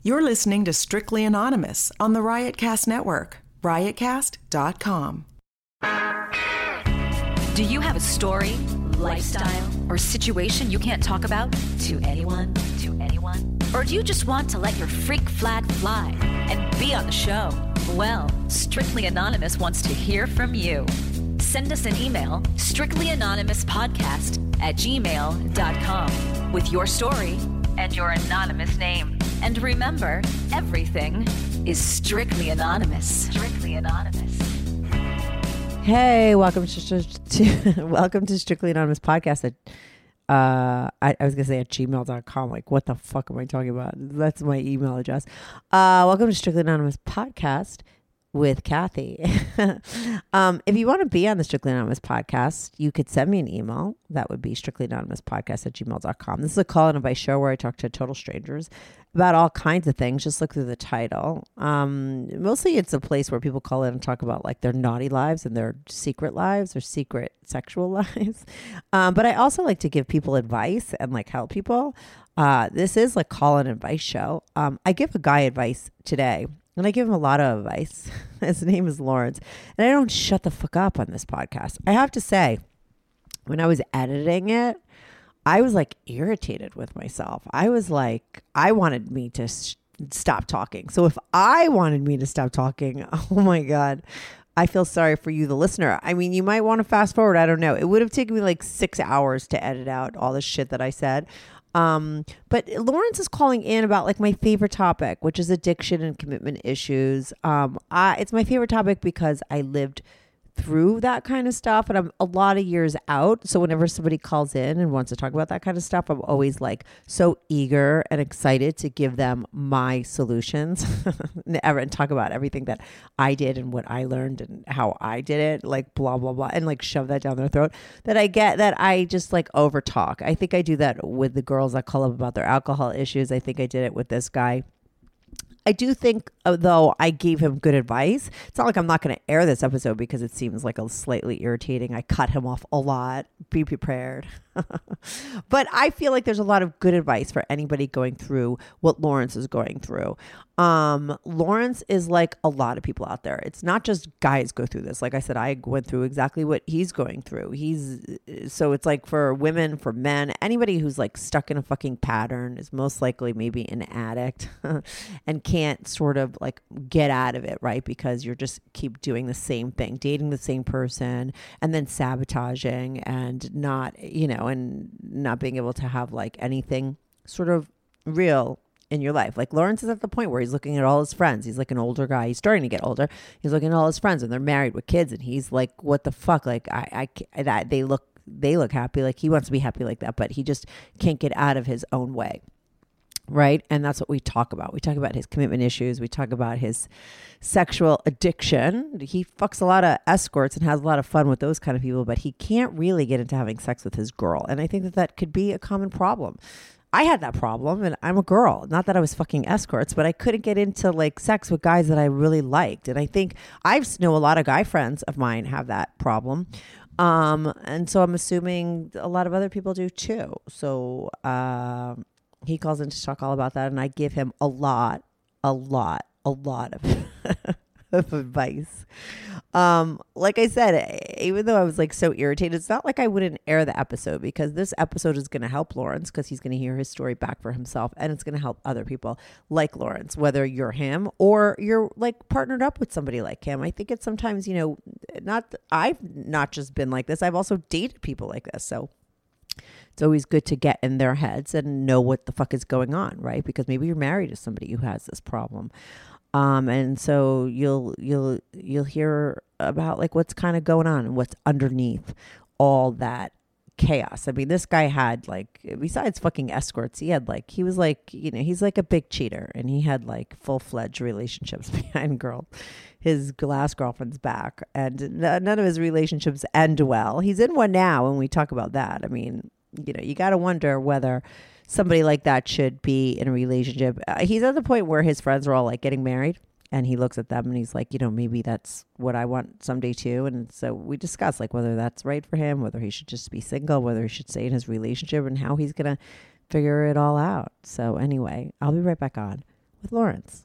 You're listening to Strictly Anonymous on the Riotcast Network, riotcast.com. Do you have a story, lifestyle, or situation you can't talk about to anyone? Or do you just want to let your freak flag fly and be on the show? Well, Strictly Anonymous wants to hear from you. Send us an email, strictlyanonymouspodcast@gmail.com, with your story and your anonymous name. And remember, everything is strictly anonymous. Strictly Anonymous. Hey, welcome to Strictly Anonymous Podcast at I was gonna say at gmail.com. Like, what the fuck am I talking about? That's my email address. Welcome to Strictly Anonymous Podcast with Kathy. If you want to be on the Strictly Anonymous Podcast, you could send me an email. That would be strictlyanonymouspodcast@gmail.com. This is a call and advice show where I talk to total strangers about all kinds of things. Just look through the title. Mostly it's a place where people call in and talk about like their naughty lives and their secret lives or secret sexual lives. But I also like to give people advice and like help people. This is like call and advice show. I give a guy advice today. And I give him a lot of advice. His name is Lawrence. And I don't shut the fuck up on this podcast. I have to say, when I was editing it, I was like irritated with myself. I was like, I wanted me to stop talking. So if I wanted me to stop talking, oh my God, I feel sorry for you, the listener. I mean, you might want to fast forward. I don't know. It would have taken me like 6 hours to edit out all the shit that I said. But Lawrence is calling in about like my favorite topic, which is addiction and commitment issues. It's my favorite topic because I lived through that kind of stuff and I'm a lot of years out. So whenever somebody calls in and wants to talk about that kind of stuff, I'm always like so eager and excited to give them my solutions and talk about everything that I did and what I learned and how I did it, like blah, blah, blah, and like shove that down their throat I just like over talk. I think I do that with the girls that call up about their alcohol issues. I think I did it with this guy. I do think, though, I gave him good advice. It's not like I'm not going to air this episode because it seems like a slightly irritating. I cut him off a lot. Be prepared. But I feel like there's a lot of good advice for anybody going through what Lawrence is going through. Lawrence is like a lot of people out there. It's not just guys go through this. Like I said, I went through exactly what he's going through. So it's like for women, for men, anybody who's like stuck in a fucking pattern is most likely maybe an addict and can't sort of like get out of it, right? Because you're just keep doing the same thing, dating the same person and then sabotaging and not being able to have like anything sort of real in your life. Like Lawrence is at the point where he's looking at all his friends. He's like an older guy. He's starting to get older. He's looking at all his friends and they're married with kids. And he's like, what the fuck? Like they look happy. Like he wants to be happy like that, but he just can't get out of his own way. Right. And that's what we talk about. We talk about his commitment issues. We talk about his sexual addiction. He fucks a lot of escorts and has a lot of fun with those kind of people, but he can't really get into having sex with his girl. And I think that could be a common problem. I had that problem and I'm a girl. Not that I was fucking escorts, but I couldn't get into like sex with guys that I really liked. And I think I know a lot of guy friends of mine have that problem. And so I'm assuming a lot of other people do too. So, he calls in to talk all about that. And I give him a lot of advice. Like I said, even though I was like so irritated, it's not like I wouldn't air the episode because this episode is going to help Lawrence because he's going to hear his story back for himself. And it's going to help other people like Lawrence, whether you're him or you're like partnered up with somebody like him. I think it's sometimes, I've not just been like this. I've also dated people like this. So it's always good to get in their heads and know what the fuck is going on, right? Because maybe you're married to somebody who has this problem. And so you'll hear about like what's kind of going on and what's underneath all that chaos. I mean, this guy had like, besides fucking escorts, he had like, he was like, you know, he's like a big cheater, and he had like full-fledged relationships behind his last girlfriend's back, and none of his relationships end well. He's in one now, and we talk about that. I mean, you know, you got to wonder whether somebody like that should be in a relationship. He's at the point where his friends are all like getting married, and he looks at them and he's like, you know, maybe that's what I want someday too. And so we discuss like whether that's right for him, whether he should just be single, whether he should stay in his relationship, and how he's going to figure it all out. So anyway, I'll be right back on with Lawrence.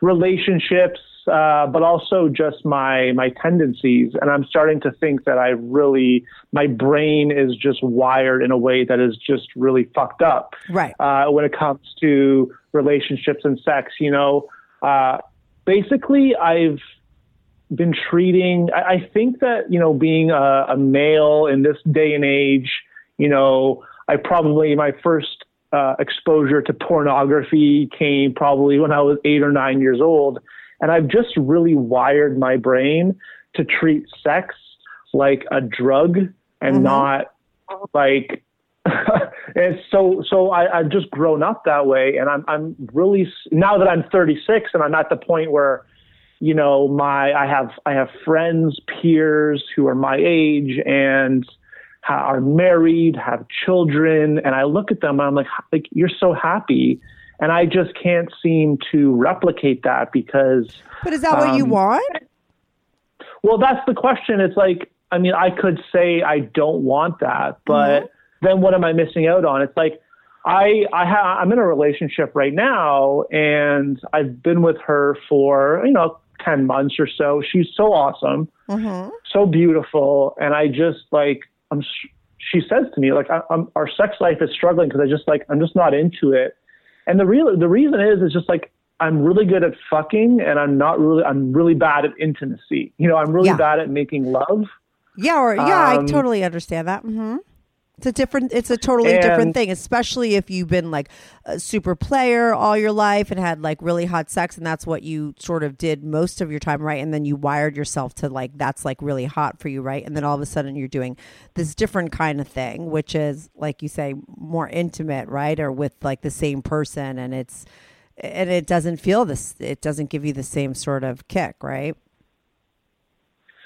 relationships, but also just my tendencies. And I'm starting to think that my brain is just wired in a way that is just really fucked up. Right. When it comes to relationships and sex, you know, basically I've been treating, I think that, you know, being a male in this day and age, you know, my first exposure to pornography came probably when I was 8 or 9 years old. And I've just really wired my brain to treat sex like a drug and not like, and so I've just grown up that way. And I'm really, now that I'm 36 and I'm at the point where, you know, I have friends, peers who are my age and are married, have children, and I look at them and I'm like, you're so happy, and I just can't seem to replicate that because. But is that what you want? Well, that's the question. It's like, I mean, I could say I don't want that, but then what am I missing out on? It's like, I'm in a relationship right now, and I've been with her for, you know, 10 months or so. She's so awesome, so beautiful. And I just like, she says to me, like, our sex life is struggling because I'm just not into it. And the reason is just like, I'm really good at fucking, and I'm really bad at intimacy. You know, I'm really bad at making love. Yeah, or yeah, I totally understand that. Mm-hmm. It's a different. It's a totally different thing, especially if you've been like a super player all your life and had like really hot sex, and that's what you sort of did most of your time, right? And then you wired yourself to like that's like really hot for you, right? And then all of a sudden you're doing this different kind of thing, which is like you say more intimate, right? Or with like the same person, and it's and it doesn't feel this. It doesn't give you the same sort of kick, right?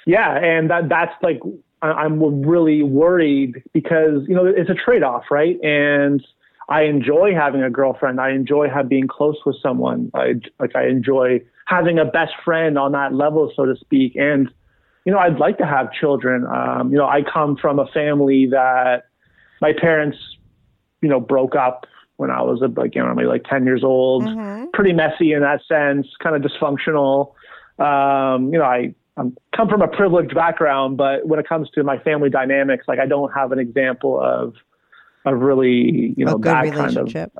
Yeah, and that's like. I'm really worried because, you know, it's a trade-off, right? And I enjoy having a girlfriend. I enjoy being close with someone. I enjoy having a best friend on that level, so to speak. And, you know, I'd like to have children. You know, I come from a family that my parents, you know, broke up when I was like, you know, maybe like 10 years old, mm-hmm. pretty messy in that sense, kind of dysfunctional. You know, I come from a privileged background, but when it comes to my family dynamics, like I don't have an example of a really, you know, that kind of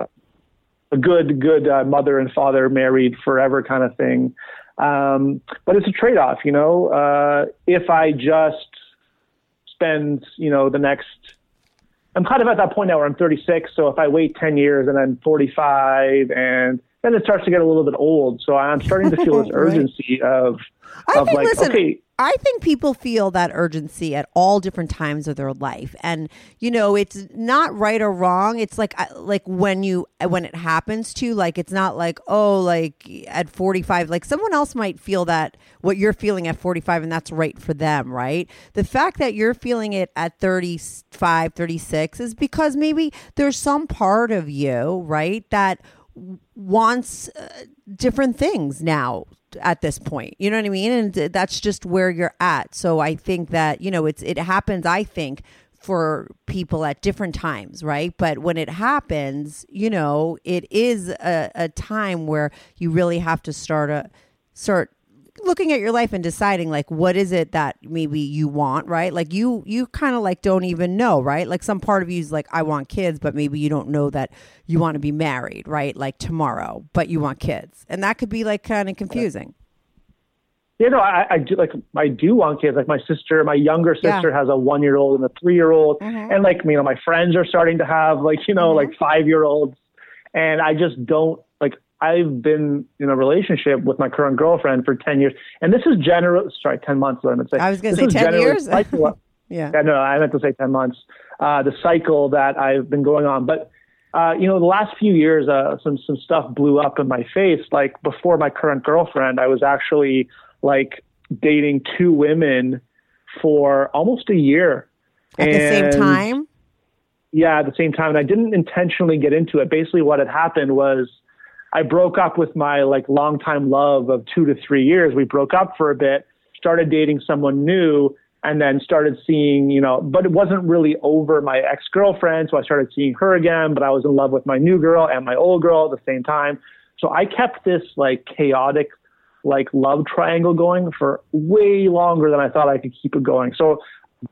a good mother and father married forever kind of thing. But it's a trade-off, you know, if I just spend, you know, I'm kind of at that point now where I'm 36. So if I wait 10 years and I'm 45 and then it starts to get a little bit old. So I'm starting to feel this urgency right. I think people feel that urgency at all different times of their life. And, you know, it's not right or wrong. It's like when it happens to, like, it's not like, oh, like at 45, like someone else might feel that what you're feeling at 45 and that's right for them, right? The fact that you're feeling it at 35, 36 is because maybe there's some part of you, right, that wants different things now at this point, you know what I mean? And that's just where you're at. So I think that, you know, it happens, I think, for people at different times, right? But when it happens, you know, it is a time where you really have to start looking at your life and deciding like, what is it that maybe you want, right? Like you kind of like don't even know, right? Like some part of you is like, I want kids, but maybe you don't know that you want to be married, right? Like tomorrow, but you want kids. And that could be like kind of confusing. You know, I do want kids. Like my younger sister has a 1-year-old and a 3-year-old. Mm-hmm. And like, you know, my friends are starting to have like, you know, mm-hmm. like 5-year-olds. And I just don't like, I've been in a relationship with my current girlfriend for 10 years. And this is 10 months. I was going to say 10 years. Yeah. No, I meant to say 10 months. The cycle that I've been going on. But, you know, the last few years, some stuff blew up in my face. Like before my current girlfriend, I was actually like dating 2 women for almost a year. At the same time? Yeah, at the same time. And I didn't intentionally get into it. Basically what had happened was, I broke up with my like longtime love of 2 to 3 years. We broke up for a bit, started dating someone new, and then started seeing, you know, but it wasn't really over my ex-girlfriend. So I started seeing her again, but I was in love with my new girl and my old girl at the same time. So I kept this like chaotic, like love triangle going for way longer than I thought I could keep it going. So,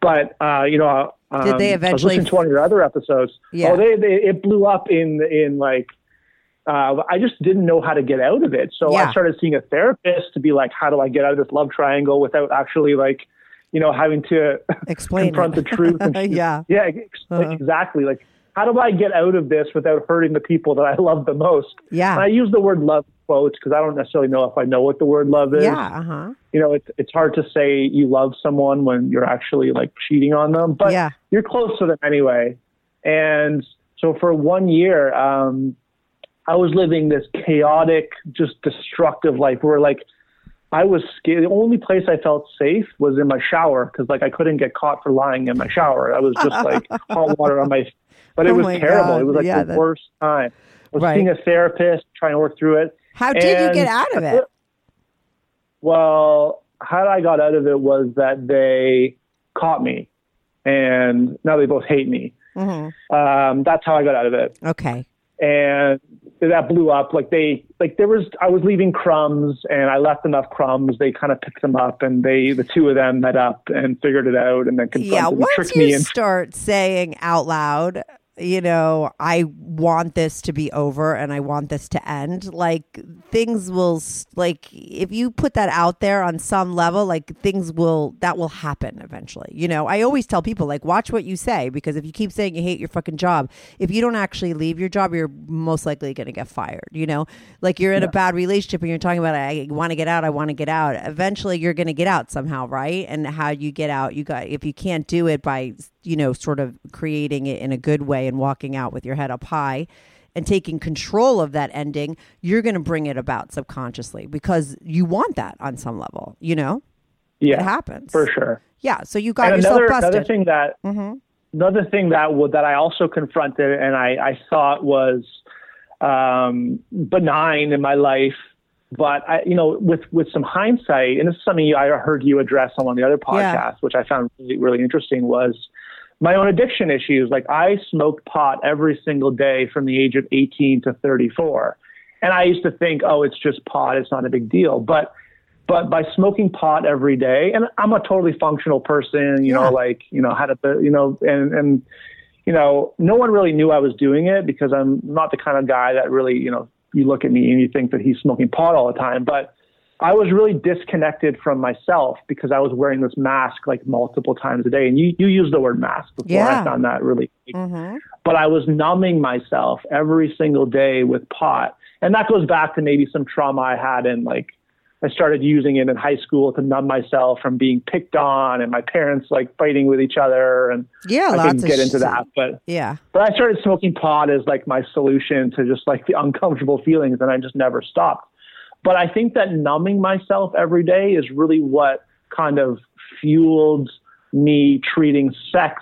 but, you know, did they eventually I was listening to one of your other episodes. Yeah. Oh, it blew up in like, I just didn't know how to get out of it. So I started seeing a therapist to be like, how do I get out of this love triangle without actually like, you know, having to explain confront the truth. And exactly. Like, how do I get out of this without hurting the people that I love the most? Yeah. And I use the word love quotes because I don't necessarily know if I know what the word love is. Yeah. Uh-huh. You know, it's hard to say you love someone when you're actually like cheating on them, but you're close to them anyway. And so for 1 year, I was living this chaotic, just destructive life where like I was scared. The only place I felt safe was in my shower because like I couldn't get caught for lying in my shower. I was just like hot water on my face. But it was terrible. God. It was like the worst time. I was seeing a therapist, trying to work through it. How did you get out of it? Well, how I got out of it was that they caught me and now they both hate me. Mm-hmm. That's how I got out of it. Okay. And that blew up. Like I was leaving crumbs and I left enough crumbs. They kind of picked them up and the 2 of them met up and figured it out and then confronted and tricked me. Once you start saying out loud you know, I want this to be over and I want this to end. Like, things will, like, if you put that out there on some level, like, things will, that will happen eventually. You know, I always tell people, like, watch what you say, because if you keep saying you hate your fucking job, if you don't actually leave your job, you're most likely going to get fired. You know, like, you're in a bad relationship and you're talking about, I want to get out. I want to get out. Eventually you're going to get out somehow. Right. And how you get out, you got, if you can't do it by, you know, sort of creating it in a good way and walking out with your head up high and taking control of that ending, you're going to bring it about subconsciously because you want that on some level, you know? Yeah. It happens. For sure. Yeah. So you got yourself busted. Another thing that I also confronted and I thought was benign in my life, but I, you know, with some hindsight, and this is something I heard you address on one of the other podcasts, which I found really, really interesting, was my own addiction issues. Like, I smoked pot every single day from the age of 18 to 34. And I used to think, oh, it's just pot. It's not a big deal. But by smoking pot every day, and I'm a totally functional person, you know, like, you know, and, you know, no one really knew I was doing it because I'm not the kind of guy that really, you know, you look at me and you think that he's smoking pot all the time. But I was really disconnected from myself because I was wearing this mask like multiple times a day. And you used the word mask before. I found that really big. Mm-hmm. But I was numbing myself every single day with pot. And that goes back to maybe some trauma I had, and like, I started using it in high school to numb myself from being picked on and my parents like fighting with each other. And I didn't get into that, but I started smoking pot as like my solution to just like the uncomfortable feelings. And I just never stopped. But I think that numbing myself every day is really what kind of fueled me treating sex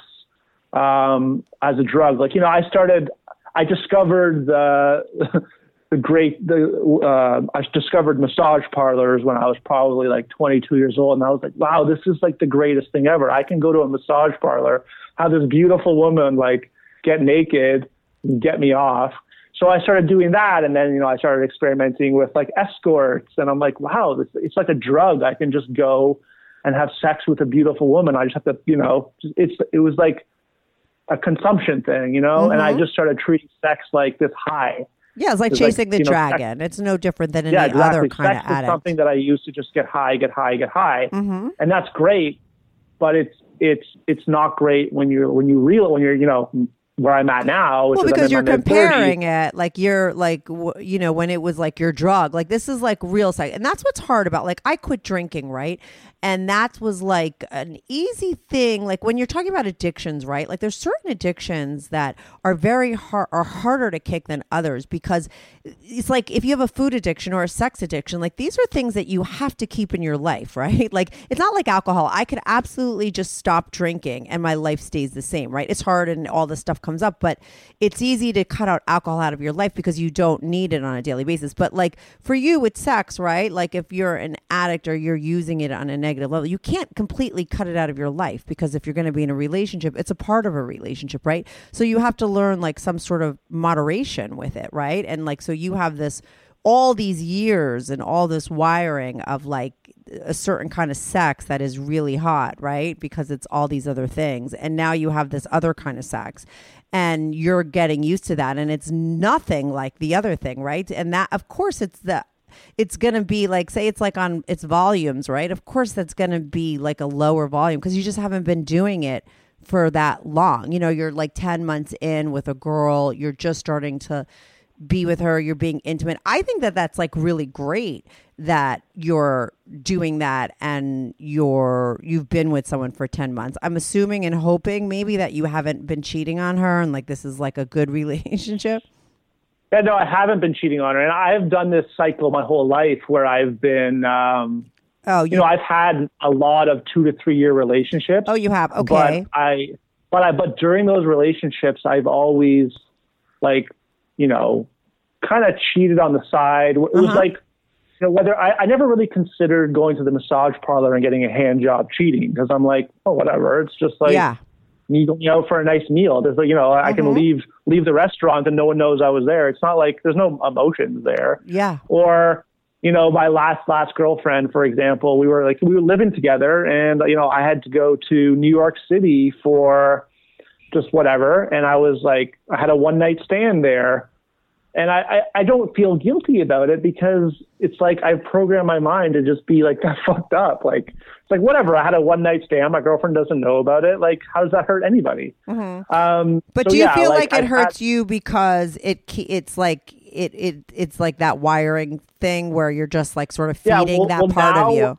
as a drug. Like, you know, I discovered I discovered massage parlors when I was probably like 22 years old. And I was like, wow, this is like the greatest thing ever. I can go to a massage parlor, have this beautiful woman like get naked, get me off. So I started doing that. And then, you know, I started experimenting with like escorts, and I'm like, wow, it's like a drug. I can just go and have sex with a beautiful woman. I just have to, you know, it was like a consumption thing, you know, and I just started treating sex like this high. Yeah, it's like chasing the dragon. Sex, it's no different than any other kind of addict. It's something that I used to just get high, mm-hmm. and that's great. But it's not great when you're you know where I'm at now. Well, because you're comparing it, like you're like you know when it was like your drug, like this is like real sex, and that's what's hard about. Like I quit drinking, right, and that was like an easy thing. Like when you're talking about addictions, right, like there's certain addictions that are very hard, are harder to kick than others, because it's like if you have a food addiction or a sex addiction, like these are things that you have to keep in your life, right? Like it's not like alcohol. I could absolutely just stop drinking and my life stays the same, right? It's hard and all this stuff comes up, but it's easy to cut out alcohol out of your life because you don't need it on a daily basis. But like for you with sex, right? Like if you're an addict or you're using it on a negative level, you can't completely cut it out of your life, because if you're going to be in a relationship, it's a part of a relationship, right? So you have to learn like some sort of moderation with it, right? And like, so you have this, all these years and all this wiring of like a certain kind of sex that is really hot, right? Because it's all these other things. And now you have this other kind of sex and you're getting used to that. And it's nothing like the other thing, right? And that, of course, it's going to be like, say it's like on its volumes, right? Of course, that's going to be like a lower volume because you just haven't been doing it for that long. You know, you're like 10 months in with a girl, you're just starting to be with her, you're being intimate. I think that that's like really great that you're doing that and you've been with someone for 10 months. I'm assuming and hoping maybe that you haven't been cheating on her and like this is like a good relationship. Yeah, no, I haven't been cheating on her. And I've done this cycle my whole life where I've been, you know, I've had a lot of 2 to 3 year relationships. Oh, you have? Okay. But during those relationships, I've always like, you know, kind of cheated on the side. It was like, you know, whether I never really considered going to the massage parlor and getting a hand job cheating, because I'm like, oh, whatever. It's just like, me going out for a nice meal. There's like, you know, I can leave the restaurant and no one knows I was there. It's not like there's no emotions there. Yeah. Or, you know, my last girlfriend, for example, we were living together, and you know, I had to go to New York City for just whatever. And I was like, I had a one night stand there. And I don't feel guilty about it because it's like I've programmed my mind to just be like, that fucked up. Like, it's like, whatever. I had a one night stand. My girlfriend doesn't know about it. Like, how does that hurt anybody? Mm-hmm. But so do you feel like it hurts you because it's like that wiring thing where you're just like sort of feeding that part of you?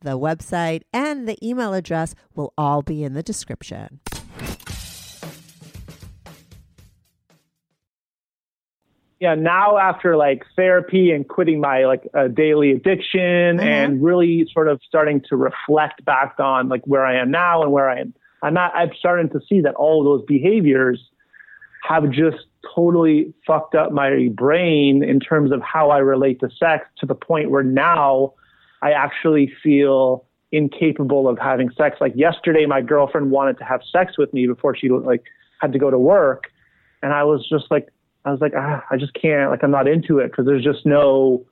the website, and the email address will all be in the description. Yeah, now after like therapy and quitting my daily addiction and really sort of starting to reflect back on like where I am now and where I am, I'm starting to see that all of those behaviors have just totally fucked up my brain in terms of how I relate to sex, to the point where now I actually feel incapable of having sex. Like yesterday, my girlfriend wanted to have sex with me before she had to go to work, and I just can't, I'm not into it. Cause there's just no,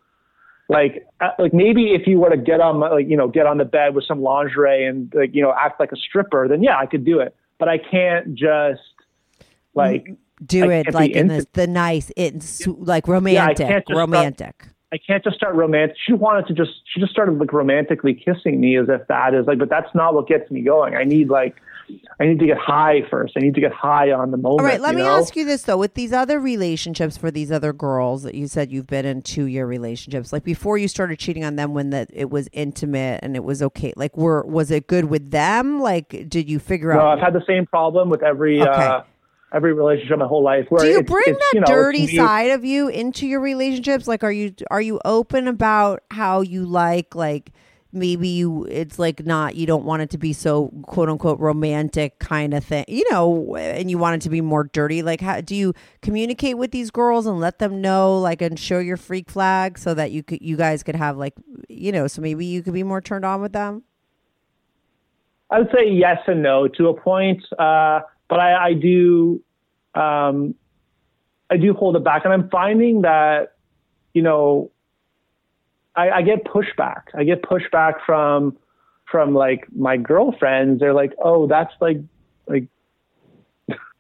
maybe if you were to get on the bed with some lingerie and act like a stripper, then yeah, I could do it. But I can't just I can't just start romantic. She just started romantically kissing me as if that is but that's not what gets me going. I need to get high first. I need to get high on the moment. All right, let me ask you this, though. With these other relationships for these other girls that you said you've been in, 2-year relationships, before you started cheating on them when it was intimate and it was okay, was it good with them? Did you figure out? No, I've had the same problem with every relationship my whole life. Where do you bring that dirty side of you into your relationships? Are you open about how you maybe you don't want it to be so quote unquote romantic kind of thing, and you want it to be more dirty. How do you communicate with these girls and let them know, and show your freak flag so that you guys could have so maybe you could be more turned on with them? I would say yes and no to a point. But I do hold it back, and I'm finding that, I get pushback. I get pushback from my girlfriends. They're like, "Oh, that's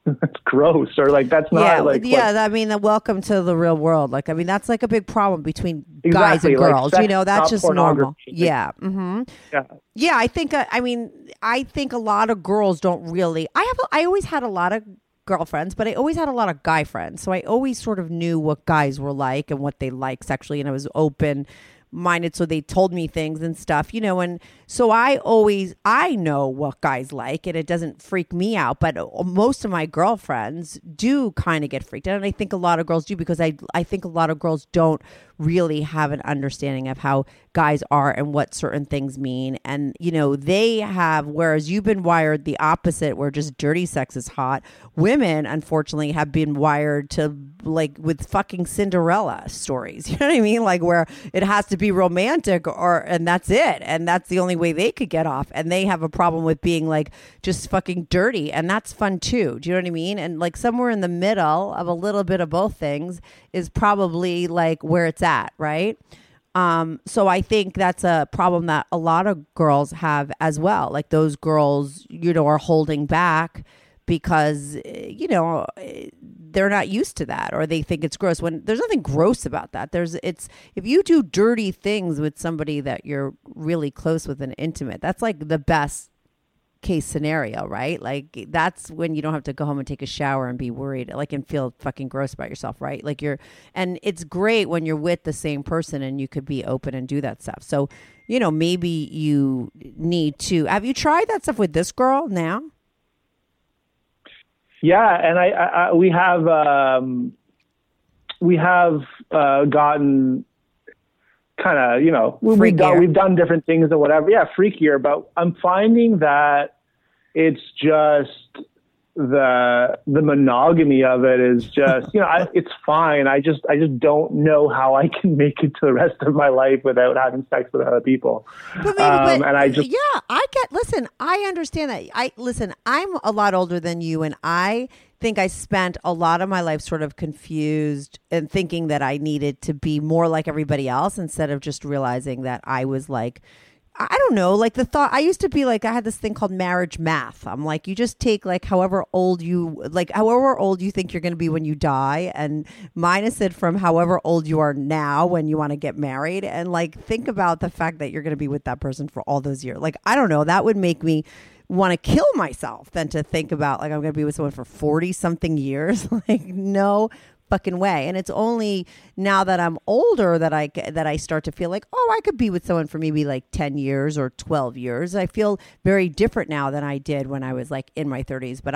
that's gross," or that's not welcome to the real world. That's a big problem between guys and girls. That's just normal. Yeah. Mm-hmm. Yeah. Yeah. I think a lot of girls don't really. I always had a lot of girlfriends, but I always had a lot of guy friends, so I always sort of knew what guys were like and what they liked sexually, and I was open minded, so they told me things and stuff, and so I know what guys like, and it doesn't freak me out. But most of my girlfriends do kind of get freaked out, and I think a lot of girls do, because I think a lot of girls don't really have an understanding of how guys are and what certain things mean, and they have, whereas you've been wired the opposite, where just dirty sex is hot. Women, unfortunately, have been wired to with fucking Cinderella stories, you know what I mean, where it has to be romantic, and that's it, and that's the only way they could get off, and they have a problem with being just fucking dirty, and that's fun too. Do you know what I mean? And somewhere in the middle of a little bit of both things is probably where it's at, right? So I think that's a problem that a lot of girls have as well. Those girls, are holding back because they're not used to that, or they think it's gross, when there's nothing gross about that. If you do dirty things with somebody that you're really close with and intimate, that's the best case scenario, right? Like that's when you don't have to go home and take a shower and be worried, like, and feel fucking gross about yourself, right? Like and it's great when you're with the same person and you could be open and do that stuff. So, you know, maybe you need to, have you tried that stuff with this girl now? Yeah. And we have gotten kind of, you know, we've done different things and whatever. Yeah. Freakier, but I'm finding that it's just the monogamy of it is just, you know, it's fine. I just don't know how I can make it to the rest of my life without having sex with other people. I understand that. I'm a lot older than you, and I think I spent a lot of my life sort of confused and thinking that I needed to be more like everybody else instead of just realizing that I was like, I don't know, like the thought, I used to be like, I had this thing called marriage math. I'm like, you just take like however old you think you're going to be when you die and minus it from however old you are now when you want to get married. And like, think about the fact that you're going to be with that person for all those years. Like, I don't know, that would make me want to kill myself than to think about like, I'm going to be with someone for 40 something years. Like, no fucking way. And it's only now that I'm older that I start to feel like, oh, I could be with someone for maybe like 10 years or 12 years. I feel very different now than I did when I was like in my 30s. But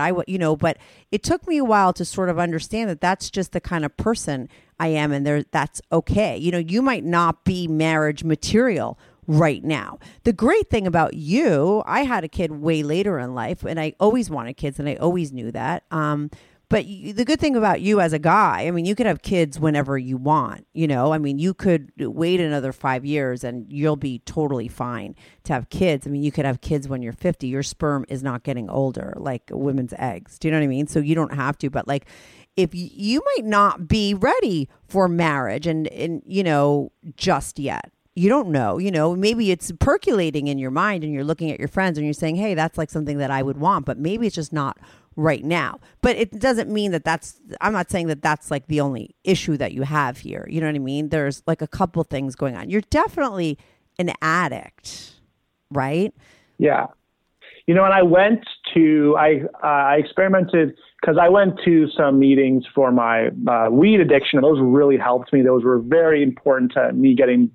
but it took me a while to sort of understand that that's just the kind of person I am, and that's okay. You know, you might not be marriage material right now. The great thing about you, I had a kid way later in life, and I always wanted kids, and I always knew that. But the good thing about you as a guy, I mean, you could have kids whenever you want, you know, I mean, you could wait another 5 years and you'll be totally fine to have kids. I mean, you could have kids when you're 50, your sperm is not getting older like women's eggs. Do you know what I mean? So you don't have to, but like if you might not be ready for marriage and you know, just yet. You don't know, you know, maybe it's percolating in your mind and you're looking at your friends and you're saying, hey, that's like something that I would want, but maybe it's just not right now. But it doesn't mean I'm not saying that that's like the only issue that you have here. You know what I mean? There's like a couple things going on. You're definitely an addict, right? Yeah. You know, and I experimented because I went to some meetings for my weed addiction. And those really helped me. Those were very important to me changing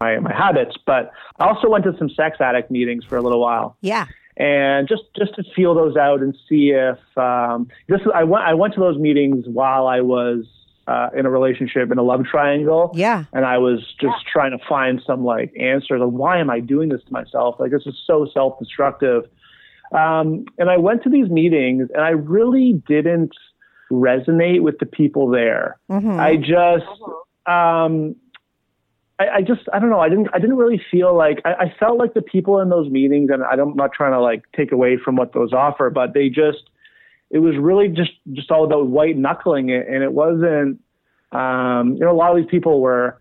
my habits. But I also went to some sex addict meetings for a little while. Yeah. And just to feel those out and see if I went to those meetings while I was in a relationship in a love triangle. Yeah. And I was just trying to find some like answers of why am I doing this to myself? Like this is so self-destructive. And I went to these meetings and I really didn't resonate with the people there. Mm-hmm. I don't know. I didn't really feel like I felt like the people in those meetings, and I'm not trying to like take away from what those offer, but it was really just all about white knuckling it. And it wasn't, you know, a lot of the people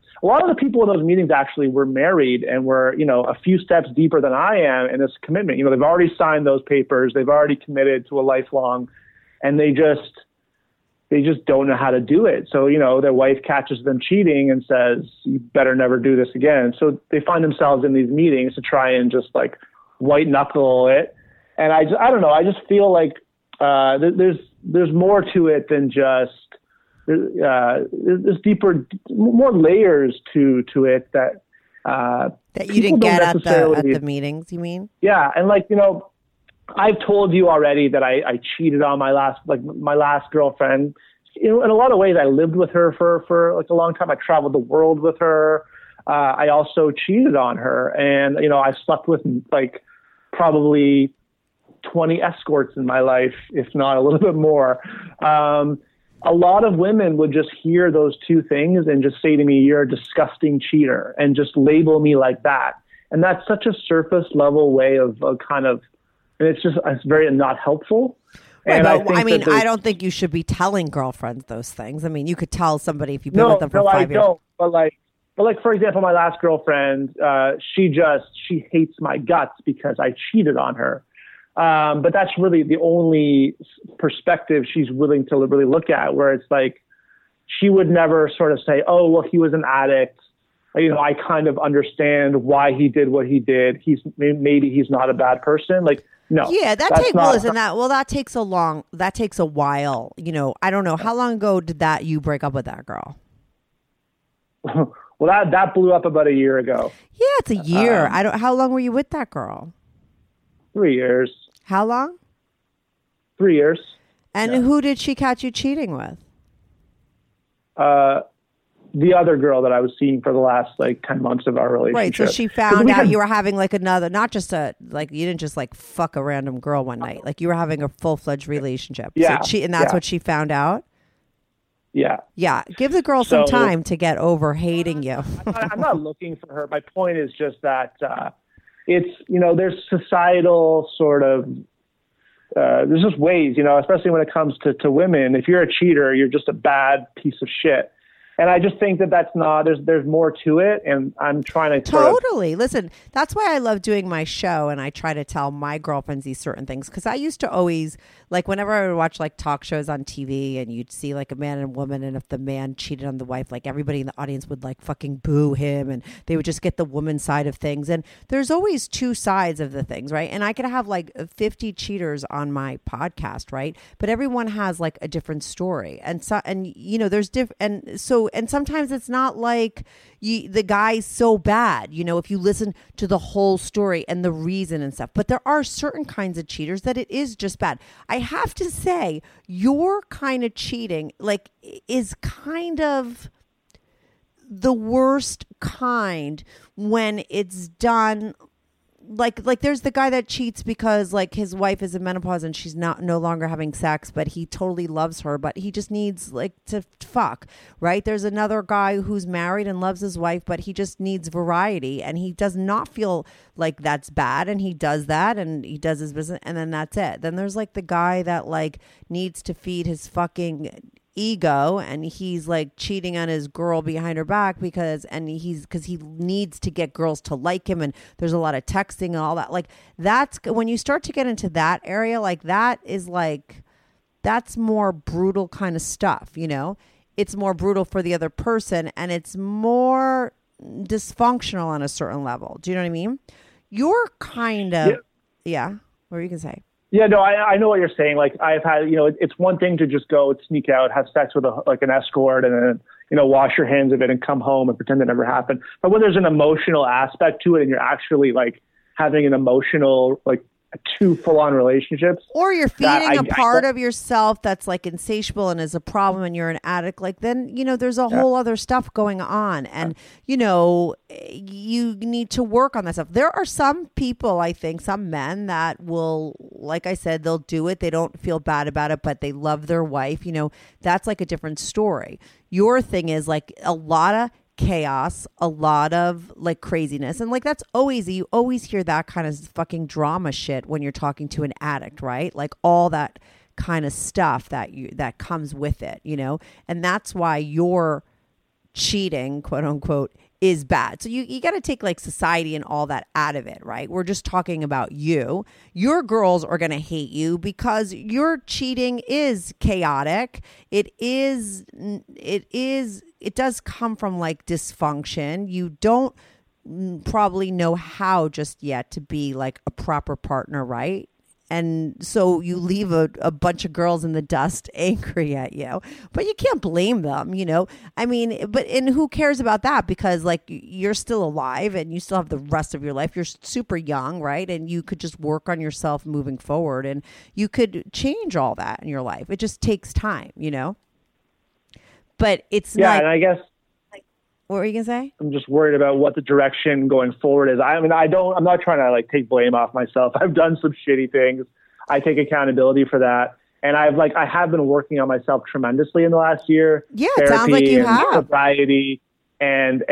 in those meetings actually were married and were, you know, a few steps deeper than I am in this commitment. You know, they've already signed those papers. They've already committed to a lifelong, and they just don't know how to do it. So, you know, their wife catches them cheating and says, you better never do this again. So they find themselves in these meetings to try and just like white knuckle it. And I don't know. I just feel like there's more to it than just there's deeper, more layers to it that that you didn't get at the meetings, you mean? Yeah. And like, you know, I've told you already that I cheated on my last girlfriend. You know, in a lot of ways, I lived with her for like a long time. I traveled the world with her. I also cheated on her, and you know, I slept with like probably 20 escorts in my life, if not a little bit more. A lot of women would just hear those two things and just say to me, "You're a disgusting cheater," and just label me like that. And that's such a surface level way of kind of. And it's very not helpful. And right, I mean, I don't think you should be telling girlfriends those things. I mean, you could tell somebody if you've been with them for 5 years. No, I don't. But like, for example, my last girlfriend, she hates my guts because I cheated on her. But that's really the only perspective she's willing to really look at, where it's like, she would never sort of say, oh, well, he was an addict. you know, I kind of understand why he did what he did. Maybe he's not a bad person. Like, no. Yeah, that takes a while. You know, I don't know. How long ago did you break up with that girl? Well, that blew up about a year ago. Yeah, it's a year. How long were you with that girl? 3 years. How long? 3 years. And who did she catch you cheating with? The other girl that I was seeing for the last 10 months of our relationship. Right. So she found out you were having you didn't just fuck a random girl one night. Like, you were having a full-fledged relationship. Yeah. So that's what she found out. Yeah. Yeah. Give the girl some time to get over hating you. I'm not looking for her. My point is just that it's, you know, there's societal sort of, there's just ways, you know, especially when it comes to women. If you're a cheater, you're just a bad piece of shit. And I just think that that's not, there's more to it. And I'm trying to totally listen. That's why I love doing my show. And I try to tell my girlfriends these certain things. Cause I used to always whenever I would watch talk shows on TV and you'd see a man and a woman. And if the man cheated on the wife, everybody in the audience would fucking boo him, and they would just get the woman's side of things. And there's always two sides of the things. Right. And I could have 50 cheaters on my podcast. Right. But everyone has a different story. And so, and you know, there's and sometimes it's not the guy's so bad, you know, if you listen to the whole story and the reason and stuff. But there are certain kinds of cheaters that it is just bad. I have to say, your kind of cheating, is kind of the worst kind when it's done. There's the guy that cheats because his wife is in menopause and she's no longer having sex, but he totally loves her, but he just needs to fuck, right? There's another guy who's married and loves his wife, but he just needs variety, and he does not feel that's bad, and he does that, and he does his business, and then that's it. Then there's the guy that needs to feed his fucking ego, and he's cheating on his girl behind her back because he needs to get girls to like him, and there's a lot of texting and all that. That's when you start to get into that area, that is that's more brutal kind of stuff, you know. It's more brutal for the other person, and it's more dysfunctional on a certain level. Do you know what I mean? You're kind of what were you gonna say? Yeah, no, I know what you're saying. I've had, you know, it's one thing to just go and sneak out, have sex with an escort, and then, you know, wash your hands of it and come home and pretend it never happened. But when there's an emotional aspect to it, and you're actually having an emotional two full-on relationships, or you're feeding a part of yourself that's insatiable and is a problem, and you're an addict, then, you know, there's a whole other stuff going on, and you know, you need to work on that stuff. There are some people, I think, some men that will, like I said, they'll do it, they don't feel bad about it, but they love their wife, you know. That's a different story. Your thing is a lot of chaos, a lot of craziness, and that's always, you always hear that kind of fucking drama shit when you're talking to an addict, right? All that kind of stuff that comes with it, you know. And that's why your cheating, quote unquote, is bad. So you got to take society and all that out of it, right? We're just talking about you. Your girls are going to hate you because your cheating is chaotic. It does come from dysfunction. You don't probably know how just yet to be a proper partner, right? And so you leave a bunch of girls in the dust angry at you, but you can't blame them, you know? I mean, and who cares about that? Because you're still alive and you still have the rest of your life. You're super young, right? And you could just work on yourself moving forward, and you could change all that in your life. It just takes time, you know? But it's not. Yeah, and I guess. What were you going to say? I'm just worried about what the direction going forward is. I mean, I'm not trying to take blame off myself. I've done some shitty things. I take accountability for that. And I have been working on myself tremendously in the last year. Yeah, it sounds like you have. Sobriety. And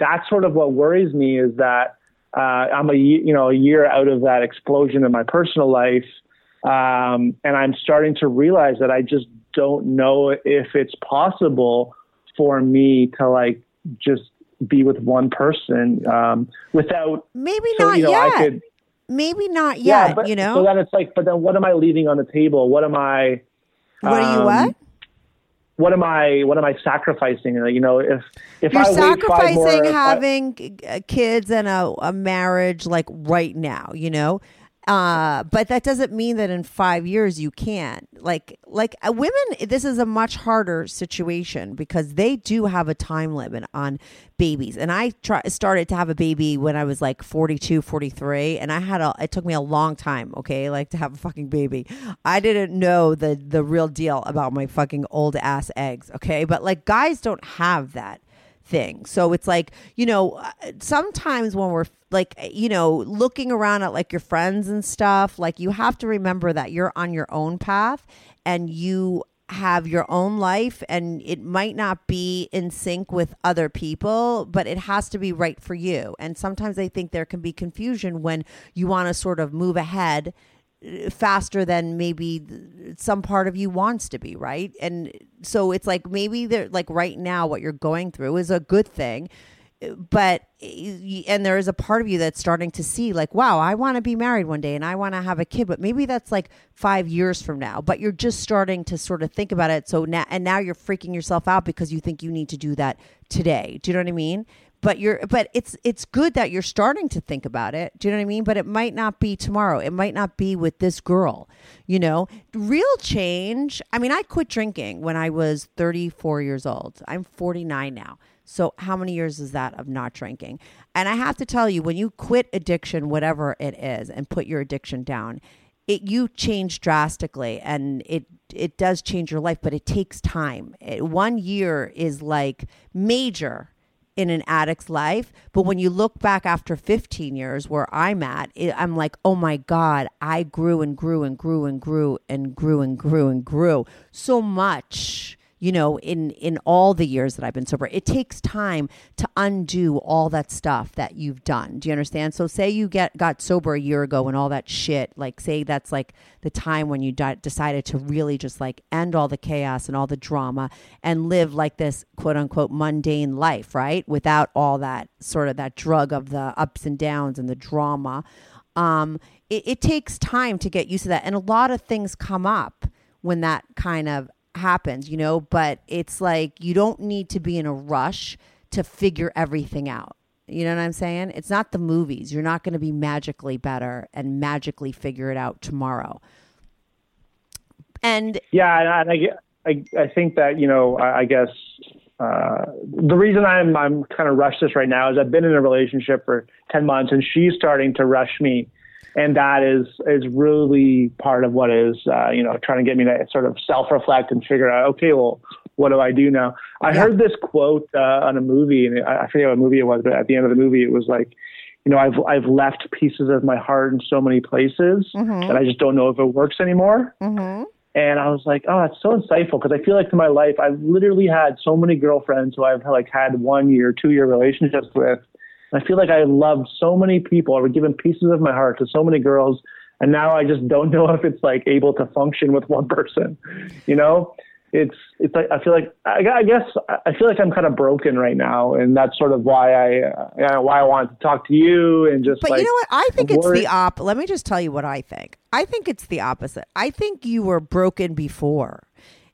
that's sort of what worries me, is that I'm a year out of that explosion in my personal life. And I'm starting to realize that I just don't know if it's possible for me to just be with one person without. Maybe so, not, you know, yet. I could, maybe not yet. Yeah, but, you know. So then it's but then what am I leaving on the table? What am I? What are you what? what am I sacrificing? You know, if you're sacrificing having kids and a marriage like right now, you know, but that doesn't mean that in 5 years you can't. Like women, this is a much harder situation because they do have a time limit on babies. And I started to have a baby when I was like 42, 43. And it took me a long time, okay, like to have a fucking baby. I didn't know the real deal about my fucking old ass eggs, okay? But like guys don't have that thing. So it's like, you know, sometimes when we're like, you know, looking around at like your friends and stuff, like you have to remember that you're on your own path and you have your own life, and it might not be in sync with other people, but it has to be right for you. And sometimes I think there can be confusion when you want to sort of move ahead faster than maybe some part of you wants to be, right? And so it's like maybe they're like right now what you're going through is a good thing, but and there is a part of you that's starting to see like, wow, I want to be married one day and I want to have a kid, but maybe that's like 5 years from now, but you're just starting to sort of think about it. So now you're freaking yourself out because you think you need to do that today. Do you know what I mean? But it's good that you're starting to think about it. Do you know what I mean? But it might not be tomorrow. It might not be with this girl, you know, real change. I mean, I quit drinking when I was 34 years old. I'm 49 now. So how many years is that of not drinking? And I have to tell you, when you quit addiction, whatever it is, and put your addiction down, you change drastically, and it does change your life, but it takes time. 1 year is like major in an addict's life. But when you look back after 15 years where I'm at, I'm like, oh my God, I grew and grew and grew and grew and grew and grew and grew so much, you know, in all the years that I've been sober. It takes time to undo all that stuff that you've done. Do you understand? So say you got sober a year ago and all that shit, like say that's like the time when you decided to really just like end all the chaos and all the drama and live like this quote unquote mundane life, right? Without all that sort of that drug of the ups and downs and the drama. It takes time to get used to that. And a lot of things come up when that kind of happens, you know, but it's like you don't need to be in a rush to figure everything out. You know what I'm saying? It's not the movies. You're not going to be magically better and magically figure it out tomorrow. And yeah, and I think that, you know, I guess the reason I'm kind of rushed this right now is I've been in a relationship for 10 months and she's starting to rush me. And that is really part of what is, you know, trying to get me to sort of self-reflect and figure out, okay, well, what do I do now? I heard this quote on a movie, and I forget what movie it was, but at the end of the movie, it was like, you know, I've left pieces of my heart in so many places that I just don't know if it works anymore. Mm-hmm. And I was like, oh, it's so insightful, because I feel like in my life, I've literally had so many girlfriends who I've like had 1 year, 2 year relationships with. I feel like I loved so many people. I was given pieces of my heart to so many girls. And now I just don't know if it's like able to function with one person. You know, it's like, I feel like, I guess, I feel like I'm kind of broken right now. And that's sort of why I wanted to talk to you and just, but like, you know what? I think it's the opposite. Let me just tell you what I think. I think it's the opposite. I think you were broken before.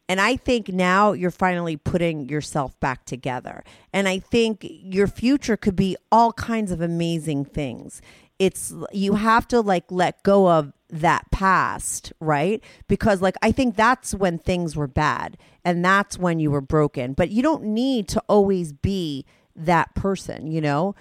And I think now you're finally putting yourself back together. And I think your future could be all kinds of amazing things. It's, you have to like let go of that past, right? Because like, I think that's when things were bad and that's when you were broken, but you don't need to always be that person, you know?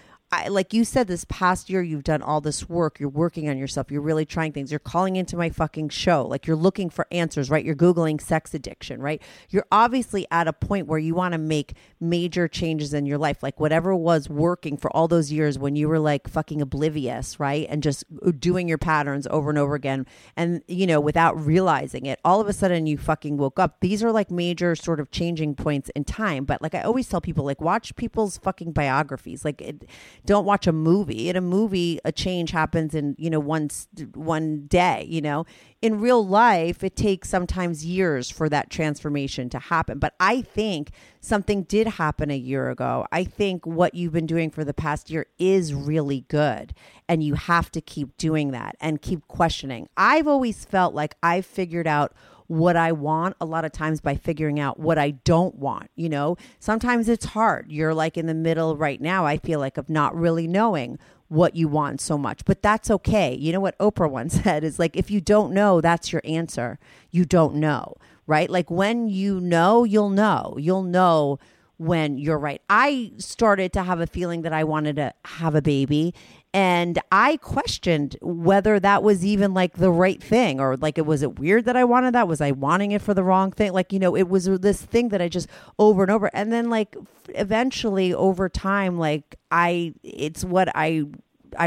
Like you said, this past year, you've done all this work. You're working on yourself. You're really trying things. You're calling into my fucking show. Like you're looking for answers, right? You're Googling sex addiction, right? You're obviously at a point where you want to make major changes in your life. Like whatever was working for all those years when you were like fucking oblivious, right? And just doing your patterns over and over again. And, you know, without realizing it, all of a sudden you fucking woke up. These are like major sort of changing points in time. But like I always tell people, like watch people's fucking biographies. Like don't watch a movie. In a movie, a change happens in, you know, one day, you know. In real life, it takes sometimes years for that transformation to happen. But I think something did happen a year ago. I think what you've been doing for the past year is really good. And you have to keep doing that and keep questioning. I've always felt like I've figured out what I want a lot of times by figuring out what I don't want. You know, sometimes it's hard. You're like in the middle right now, I feel like, of not really knowing what you want so much, but that's okay. You know what Oprah once said is like, if you don't know, that's your answer. You don't know, right? Like when you know, you'll know. You'll know when you're right. I started to have a feeling that I wanted to have a baby, and I questioned whether that was even like the right thing, or like, it was it weird that I wanted that? Was I wanting it for the wrong thing? Like, you know, it was this thing that I just over and over. And then like eventually over time, like it's what I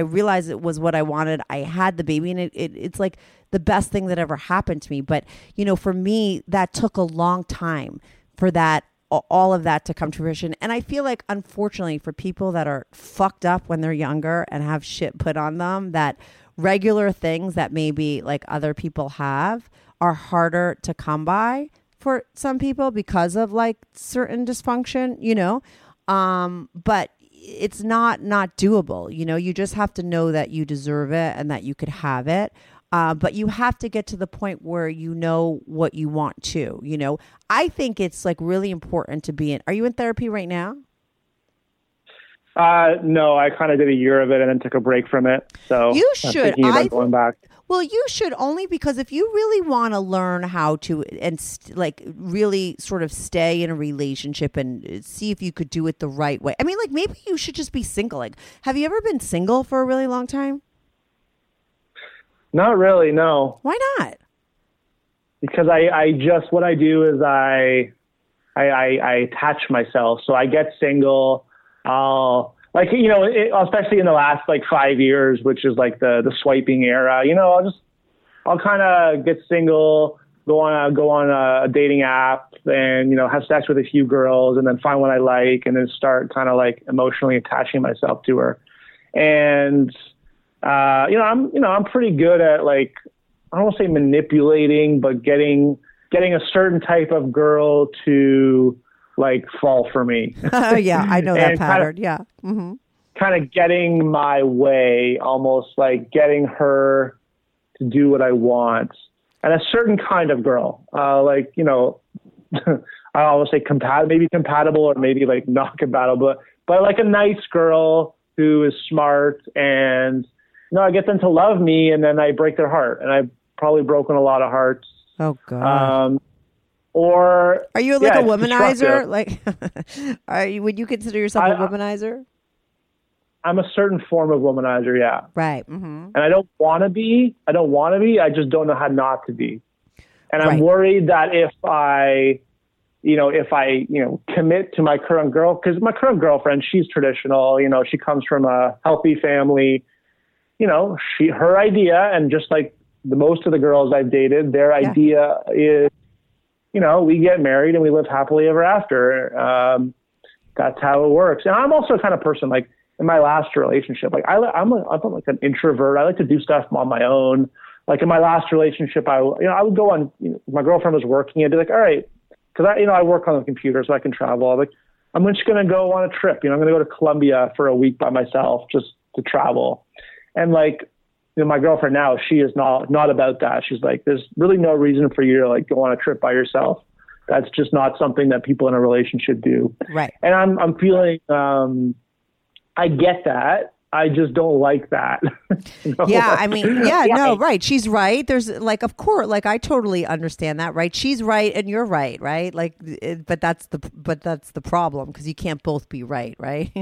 realized it was what I wanted. I had the baby, and it's like the best thing that ever happened to me. But, you know, for me, that took a long time for that, all of that to come to fruition. And I feel like, unfortunately, for people that are fucked up when they're younger and have shit put on them, that regular things that maybe like other people have are harder to come by for some people because of like certain dysfunction, you know, but it's not doable. You know, you just have to know that you deserve it and that you could have it. But you have to get to the point where you know what you want to, you know. I think it's like really important to be in. Are you in therapy right now? No, I kind of did a year of it and then took a break from it. So you should. I'm going back. Well, you should, only because if you really want to learn how to like really sort of stay in a relationship and see if you could do it the right way. I mean, like maybe you should just be single. Like, have you ever been single for a really long time? Not really, no. Why not? Because I just, what I do is I attach myself. So I get single. I'll, like, you know, especially in the last like 5 years, which is like the swiping era, you know, I'll kind of get single, go on a dating app and, you know, have sex with a few girls and then find one I like and then start kind of like emotionally attaching myself to her. And, you know, I'm pretty good at, like, I don't want to say manipulating, but getting a certain type of girl to like fall for me. Oh yeah, I know that pattern. Kind of, yeah, mm-hmm. Kind of getting my way, almost like getting her to do what I want, and a certain kind of girl, like, you know, I always say maybe compatible or maybe like not compatible, but like a nice girl who is smart and. No, I get them to love me, and then I break their heart, and I've probably broken a lot of hearts. Oh God! Or are you like a womanizer? Like, would you consider yourself a womanizer? I'm a certain form of womanizer, yeah. Right. Mm-hmm. And I don't want to be. I don't want to be. I just don't know how not to be. And I'm worried that if I commit to my current girl, because my current girlfriend, she's traditional. You know, she comes from a healthy family. You know, her idea, and just like the most of the girls I've dated, their idea is, you know, we get married and we live happily ever after. That's how it works. And I'm also the kind of person, like in my last relationship, like I'm like an introvert. I like to do stuff on my own. Like in my last relationship, I would go on. You know, my girlfriend was working. I'd be like, all right, because I work on the computer, so I can travel. I'm like, I'm just gonna go on a trip. You know, I'm gonna go to Colombia for a week by myself just to travel. And like, you know, my girlfriend now, she is not about that. She's like, there's really no reason for you to like go on a trip by yourself. That's just not something that people in a relationship do. Right. And I'm feeling, I get that. I just don't like that. You know? Yeah. I mean, yeah, no, right. She's right. There's like, of course, like I totally understand that. Right. She's right. And you're right. Right. Like, but that's the problem, because you can't both be right. Right.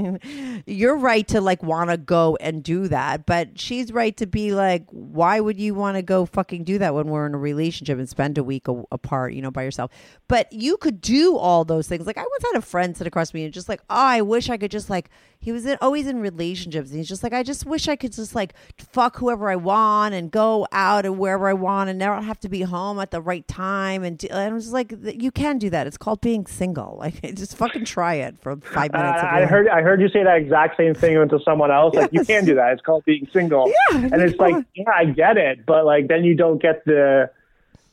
You're right to like want to go and do that. But she's right to be like, why would you want to go fucking do that when we're in a relationship and spend a week apart, you know, by yourself? But you could do all those things. Like I once had a friend sit across me and just like, oh, I wish I could just like, he was always in relationships. And he's just like, I just wish I could just like fuck whoever I want and go out and wherever I want and never have to be home at the right time. And I was like, you can do that. It's called being single. Like, just fucking try it for 5 minutes. I heard you say that exact same thing to someone else. Yes. Like, you can do that. It's called being single. Yeah, and it's like, yeah, I get it. But like, then you don't get the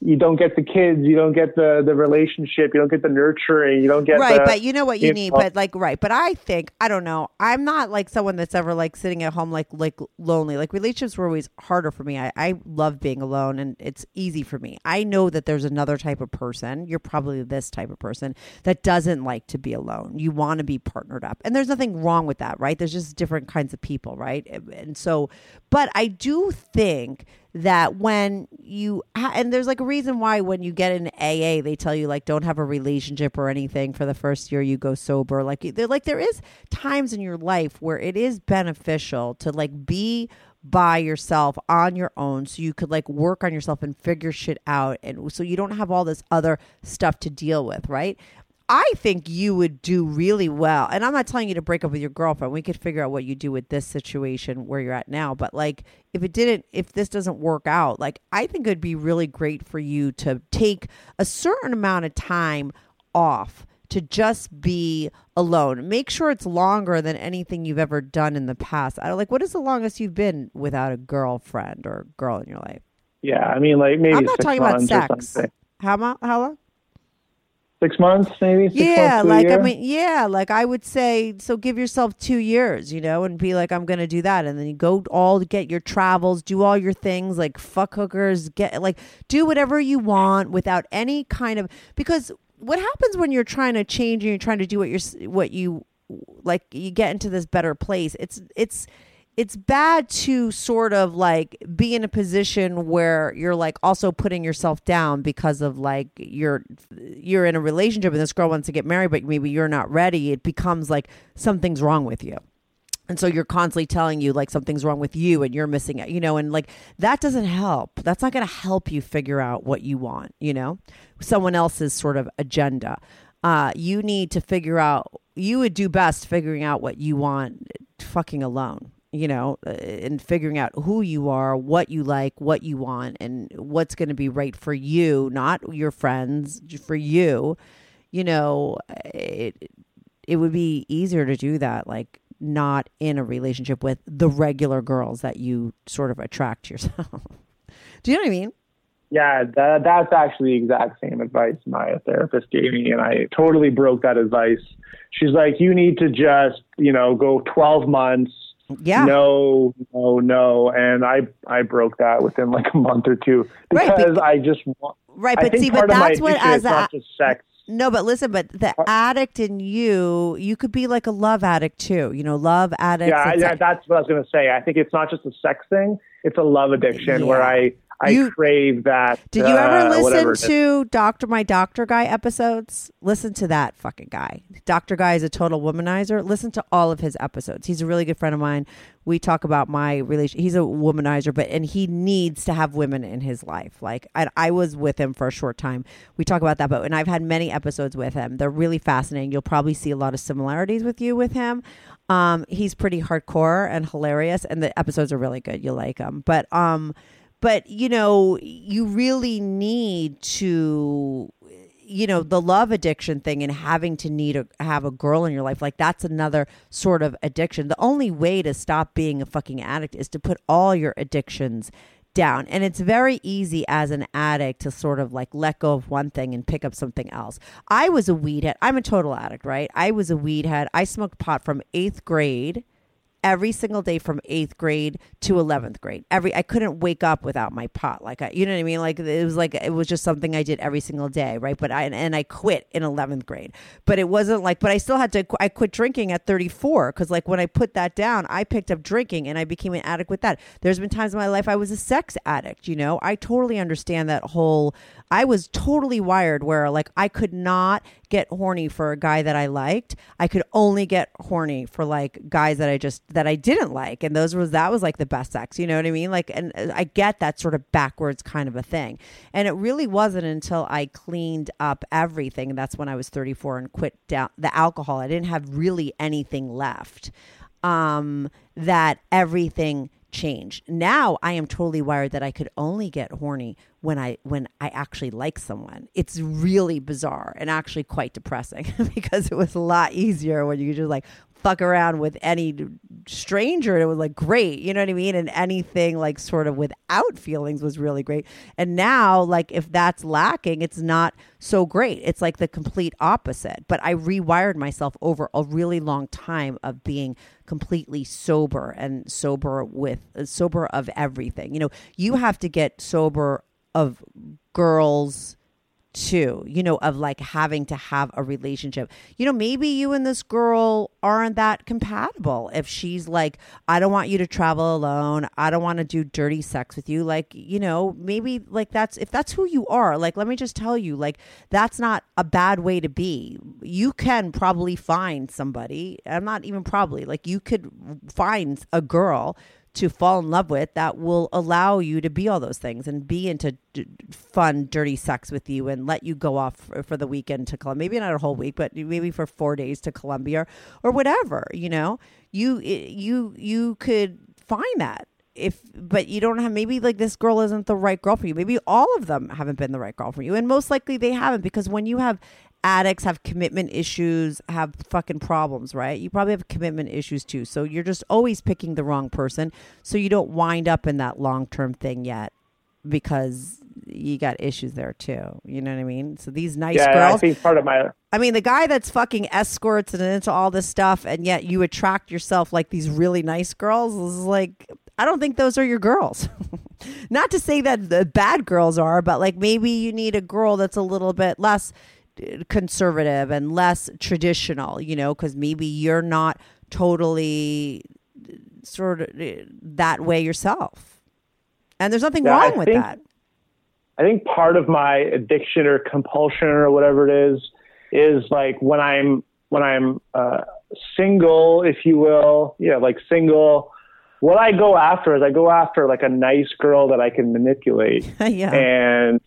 you don't get the kids, you don't get the relationship, you don't get the nurturing, you don't get right. But you know what you need, but like right. But I think I don't know. I'm not like someone that's ever like sitting at home like lonely. Like relationships were always harder for me. I love being alone, and it's easy for me. I know that there's another type of person. You're probably this type of person that doesn't like to be alone. You want to be partnered up, and there's nothing wrong with that, right? There's just different kinds of people, right? And so, but I do think that when you, and there's like a reason why when you get in AA, they tell you like, don't have a relationship or anything for the first year you go sober. Like they're like, there is times in your life where it is beneficial to like be by yourself on your own. So you could like work on yourself and figure shit out. And so you don't have all this other stuff to deal with. Right. I think you would do really well. And I'm not telling you to break up with your girlfriend. We could figure out what you do with this situation where you're at now. But like, if this doesn't work out, like, I think it'd be really great for you to take a certain amount of time off to just be alone. Make sure it's longer than anything you've ever done in the past. I don't like, what is the longest you've been without a girlfriend or girl in your life? Yeah. I mean, like maybe I'm not talking about sex. How long? 6 months, maybe? 6 months to like, a year? I mean, yeah, like I would say, so give yourself 2 years, you know, and be like, I'm going to do that. And then you go all get your travels, do all your things, like fuck hookers, get like, do whatever you want without any kind of, because what happens when you're trying to change and you're trying to do what you like, you get into this better place. It's bad to sort of like be in a position where you're like also putting yourself down because of like you're in a relationship and this girl wants to get married, but maybe you're not ready. It becomes like something's wrong with you. And so you're constantly telling you like something's wrong with you and you're missing out, you know, and like that doesn't help. That's not going to help you figure out what you want, you know, someone else's sort of agenda. You need to figure out, you would do best figuring out what you want fucking alone. You know, and figuring out who you are, what you like, what you want, and what's going to be right for you, not your friends, for you. You know, it would be easier to do that, like not in a relationship with the regular girls that you sort of attract to yourself. Do you know what I mean? Yeah, that's actually the exact same advice my therapist gave me, and I totally broke that advice. She's like, you need to just, you know, go 12 months. Yeah. No. And I broke that within like a month or two because I just want. Right. But see, but that's what as not just sex. No, but listen, but the addict in you could be like a love addict too. You know, love addict. Yeah, that's what I was going to say. I think it's not just a sex thing. It's a love addiction where I crave that. Did you ever listen to My Dr. Guy episodes? Listen to that fucking guy. Dr. Guy is a total womanizer. Listen to all of his episodes. He's a really good friend of mine. We talk about my relationship. He's a womanizer, and he needs to have women in his life. Like I was with him for a short time. We talk about that, and I've had many episodes with him. They're really fascinating. You'll probably see a lot of similarities with him. He's pretty hardcore and hilarious, and the episodes are really good. You'll like them, But, you know, you really need to, you know, the love addiction thing and having to have a girl in your life, like that's another sort of addiction. The only way to stop being a fucking addict is to put all your addictions down. And it's very easy as an addict to sort of like let go of one thing and pick up something else. I was a weed head. I'm a total addict, right? I was a weed head. I smoked pot from 8th grade. Every single day from 8th grade to 11th grade. I couldn't wake up without my pot. Like, you know what I mean? Like, it was just something I did every single day. Right. But I quit in 11th grade, but it wasn't like, but I still had to, I quit drinking at 34. Cause like when I put that down, I picked up drinking and I became an addict with that. There's been times in my life I was a sex addict, you know, I totally understand that whole, I was totally wired where like I could not get horny for a guy that I liked. I could only get horny for like guys that I didn't like. And that was like the best sex, you know what I mean? Like, and I get that sort of backwards kind of a thing. And it really wasn't until I cleaned up everything. And that's when I was 34 and quit down the alcohol. I didn't have really anything left, that everything changed. Now I am totally wired that I could only get horny when I actually like someone. It's really bizarre and actually quite depressing because it was a lot easier when you just like, fuck around with any stranger, and it was like great, you know what I mean? And anything like sort of without feelings was really great. And now, like, if that's lacking, it's not so great. It's like the complete opposite. But I rewired myself over a really long time of being completely sober and sober of everything. You know, you have to get sober of girls too, you know, of like having to have a relationship. You know, maybe you and this girl aren't that compatible. If she's like, I don't want you to travel alone, I don't want to do dirty sex with you, like, you know, maybe like that's, if that's who you are, like, let me just tell you, like, that's not a bad way to be. You can probably find somebody, I'm not even probably, like, you could find a girl to fall in love with that will allow you to be all those things and be into fun, dirty sex with you and let you go off for the weekend to Colombia. Maybe not a whole week, but maybe for 4 days to Colombia or whatever, you know, you could find that but you don't have, maybe like this girl isn't the right girl for you. Maybe all of them haven't been the right girl for you. And most likely they haven't, because when you have addicts, have commitment issues, have fucking problems, right? You probably have commitment issues too. So you're just always picking the wrong person. So you don't wind up in that long-term thing yet, because you got issues there too. You know what I mean? So these nice girls, I think part of my, I mean, the guy that's fucking escorts and into all this stuff, and yet you attract yourself like these really nice girls, is like, I don't think those are your girls. Not to say that the bad girls are, but like maybe you need a girl that's a little bit less conservative and less traditional, you know, because maybe you're not totally sort of that way yourself. And there's nothing wrong with that. I think part of my addiction or compulsion or whatever it is like when I'm single, if you will, yeah, like single, what I go after is I go after like a nice girl that I can manipulate. Yeah. And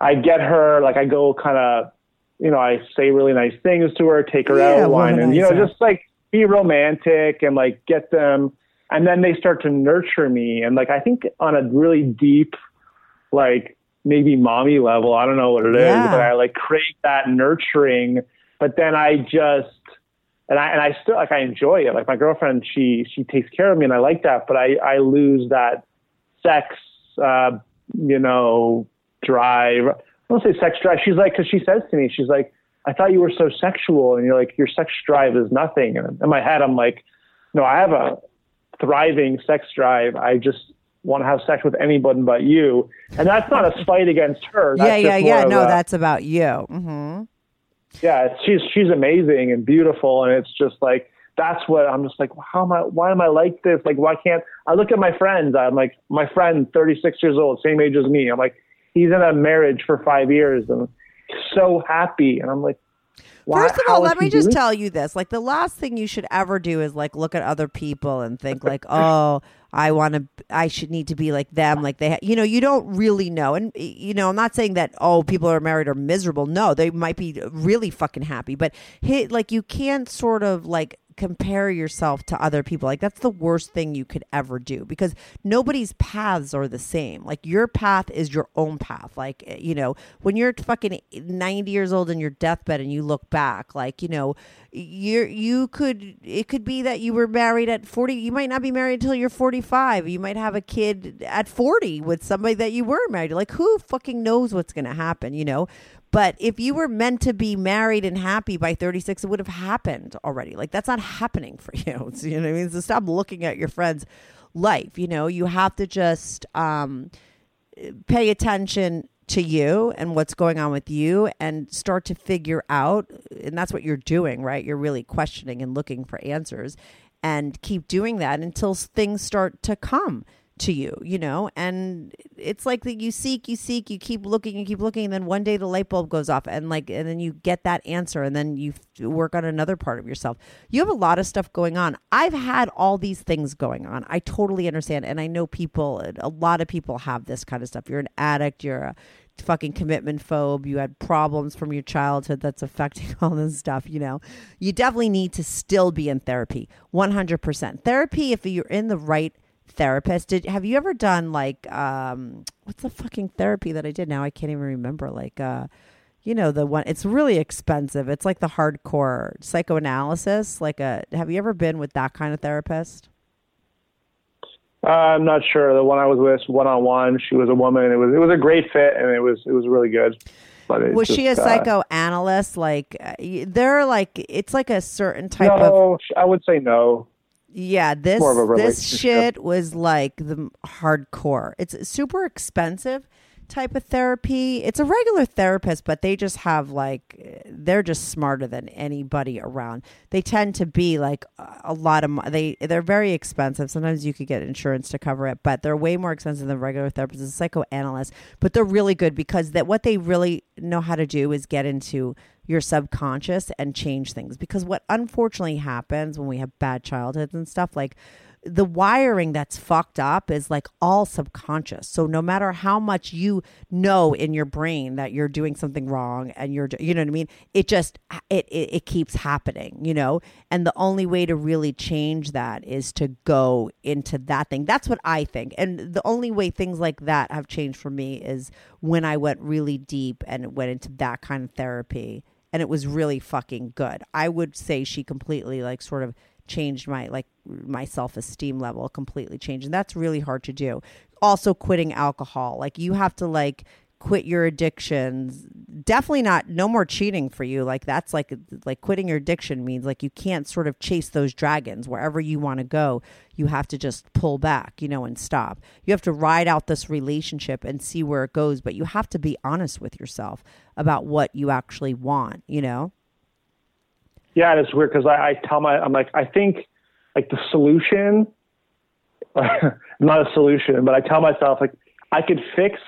I get her, like I go kind of, you know, I say really nice things to her, take her out of wine, and, you know, just like be romantic and like get them. And then they start to nurture me. And like, I think on a really deep, like maybe mommy level, I don't know what it is, but I like crave that nurturing. But then I just, and I still like, I enjoy it. Like my girlfriend, she takes care of me and I like that, but I lose that sex, you know, drive. I don't say sex drive. She's like, because she says to me, she's like, I thought you were so sexual, and you're like, your sex drive is nothing. And in my head, I'm like, no, I have a thriving sex drive. I just want to have sex with anyone but you. And that's not a slight against her. That's just no, that's about you. Mm-hmm. Yeah, she's amazing and beautiful, and it's just like, that's what I'm just like, why am I like this? Like, why can't I look at my friends? I'm like, my friend, 36 years old, same age as me. I'm like, he's in a marriage for 5 years and so happy. And I'm like, why? First of all, let me just tell you this. Like, the last thing you should ever do is like look at other people and think like, oh, I should need to be like them. Like you know, you don't really know. And, you know, I'm not saying that, oh, people who are married are miserable. No, they might be really fucking happy, but like you can't sort of like compare yourself to other people. Like, that's the worst thing you could ever do, because nobody's paths are the same. Like, your path is your own path. Like, you know, when you're fucking 90 years old in your deathbed and you look back, like, you know, it could be that you were married at 40. You might not be married until you're 45. You might have a kid at 40 with somebody that you were married to. Like, who fucking knows what's going to happen, you know? But if you were meant to be married and happy by 36, it would have happened already. Like, that's not happening for you. So, you know what I mean? So stop looking at your friend's life. You know, you have to just pay attention to you and what's going on with you, and start to figure out. And that's what you're doing, right? You're really questioning and looking for answers, and keep doing that until things start to come to you, you know. And it's like that, you seek, you keep looking, and then one day the light bulb goes off, and like, and then you get that answer, and then you work on another part of yourself. You have a lot of stuff going on. I've had all these things going on. I totally understand. And I know people, a lot of people have this kind of stuff. You're an addict, you're a fucking commitment phobe, you had problems from your childhood that's affecting all this stuff. You know, you definitely need to still be in therapy. 100% therapy, if you're in the right therapist. Have you ever done like what's the fucking therapy that I did now? I can't even remember. Like you know, the one, it's really expensive. It's like the hardcore psychoanalysis. Have you ever been with that kind of therapist? I'm not sure. The one I was with one-on-one, she was a woman. It was a great fit, and it was really good. Was she a psychoanalyst? It's like a certain type of... No, I would say no. Yeah, this shit was like the hardcore. It's super expensive type of therapy. It's a regular therapist, but they just have they're just smarter than anybody around. They tend to be like a lot of, they're very expensive. Sometimes you could get insurance to cover it, but they're way more expensive than regular therapists. It's psychoanalysts, but they're really good because what they really know how to do is get into your subconscious and change things. Because what unfortunately happens when we have bad childhoods and stuff, like the wiring that's fucked up is like all subconscious. So no matter how much you know in your brain that you're doing something wrong and you're, you know what I mean? It just, it keeps happening, you know? And the only way to really change that is to go into that thing. That's what I think. And the only way things like that have changed for me is when I went really deep and went into that kind of therapy. And it was really fucking good. I would say she completely sort of changed my self-esteem level, completely changed. And that's really hard to do. Also quitting alcohol. You have to quit your addictions. Definitely not, no more cheating for you. That's quitting your addiction means you can't sort of chase those dragons wherever you want to go. You have to just pull back, and stop. You have to ride out this relationship and see where it goes, but you have to be honest with yourself about what you actually want, Yeah, and it's weird because I tell I think the solution, not a solution, but I tell myself I could fix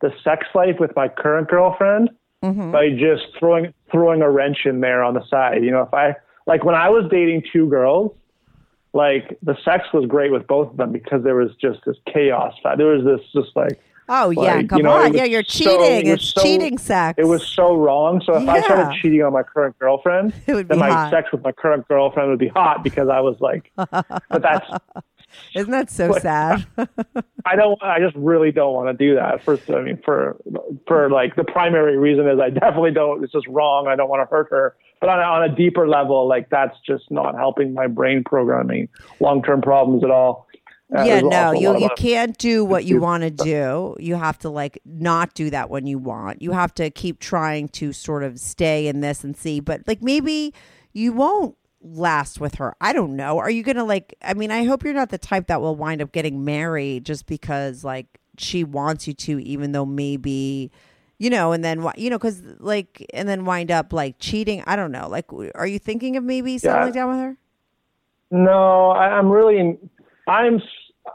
the sex life with my current girlfriend by just throwing a wrench in there on the side. If I when I was dating two girls, the sex was great with both of them because there was just this chaos. There was this just oh yeah, come on, yeah, you're cheating. It's cheating sex. It was so wrong. So if I started cheating on my current girlfriend, it would then be hot. Sex with my current girlfriend would be hot because I was but that's isn't that so sad? I just really don't want to do that. First, I mean, for the primary reason is I definitely don't. It's just wrong. I don't want to hurt her. But on a deeper level, that's just not helping my brain programming long-term problems at all. Yeah, no, you can't do what you want to do. You have to not do that when you want. You have to keep trying to sort of stay in this and see. But maybe you won't last with her. I don't know. Are you going to I mean, I hope you're not the type that will wind up getting married just because she wants you to, even though maybe, and then, because and then wind up cheating. I don't know. Are you thinking of maybe settling down with her? No, I'm really not.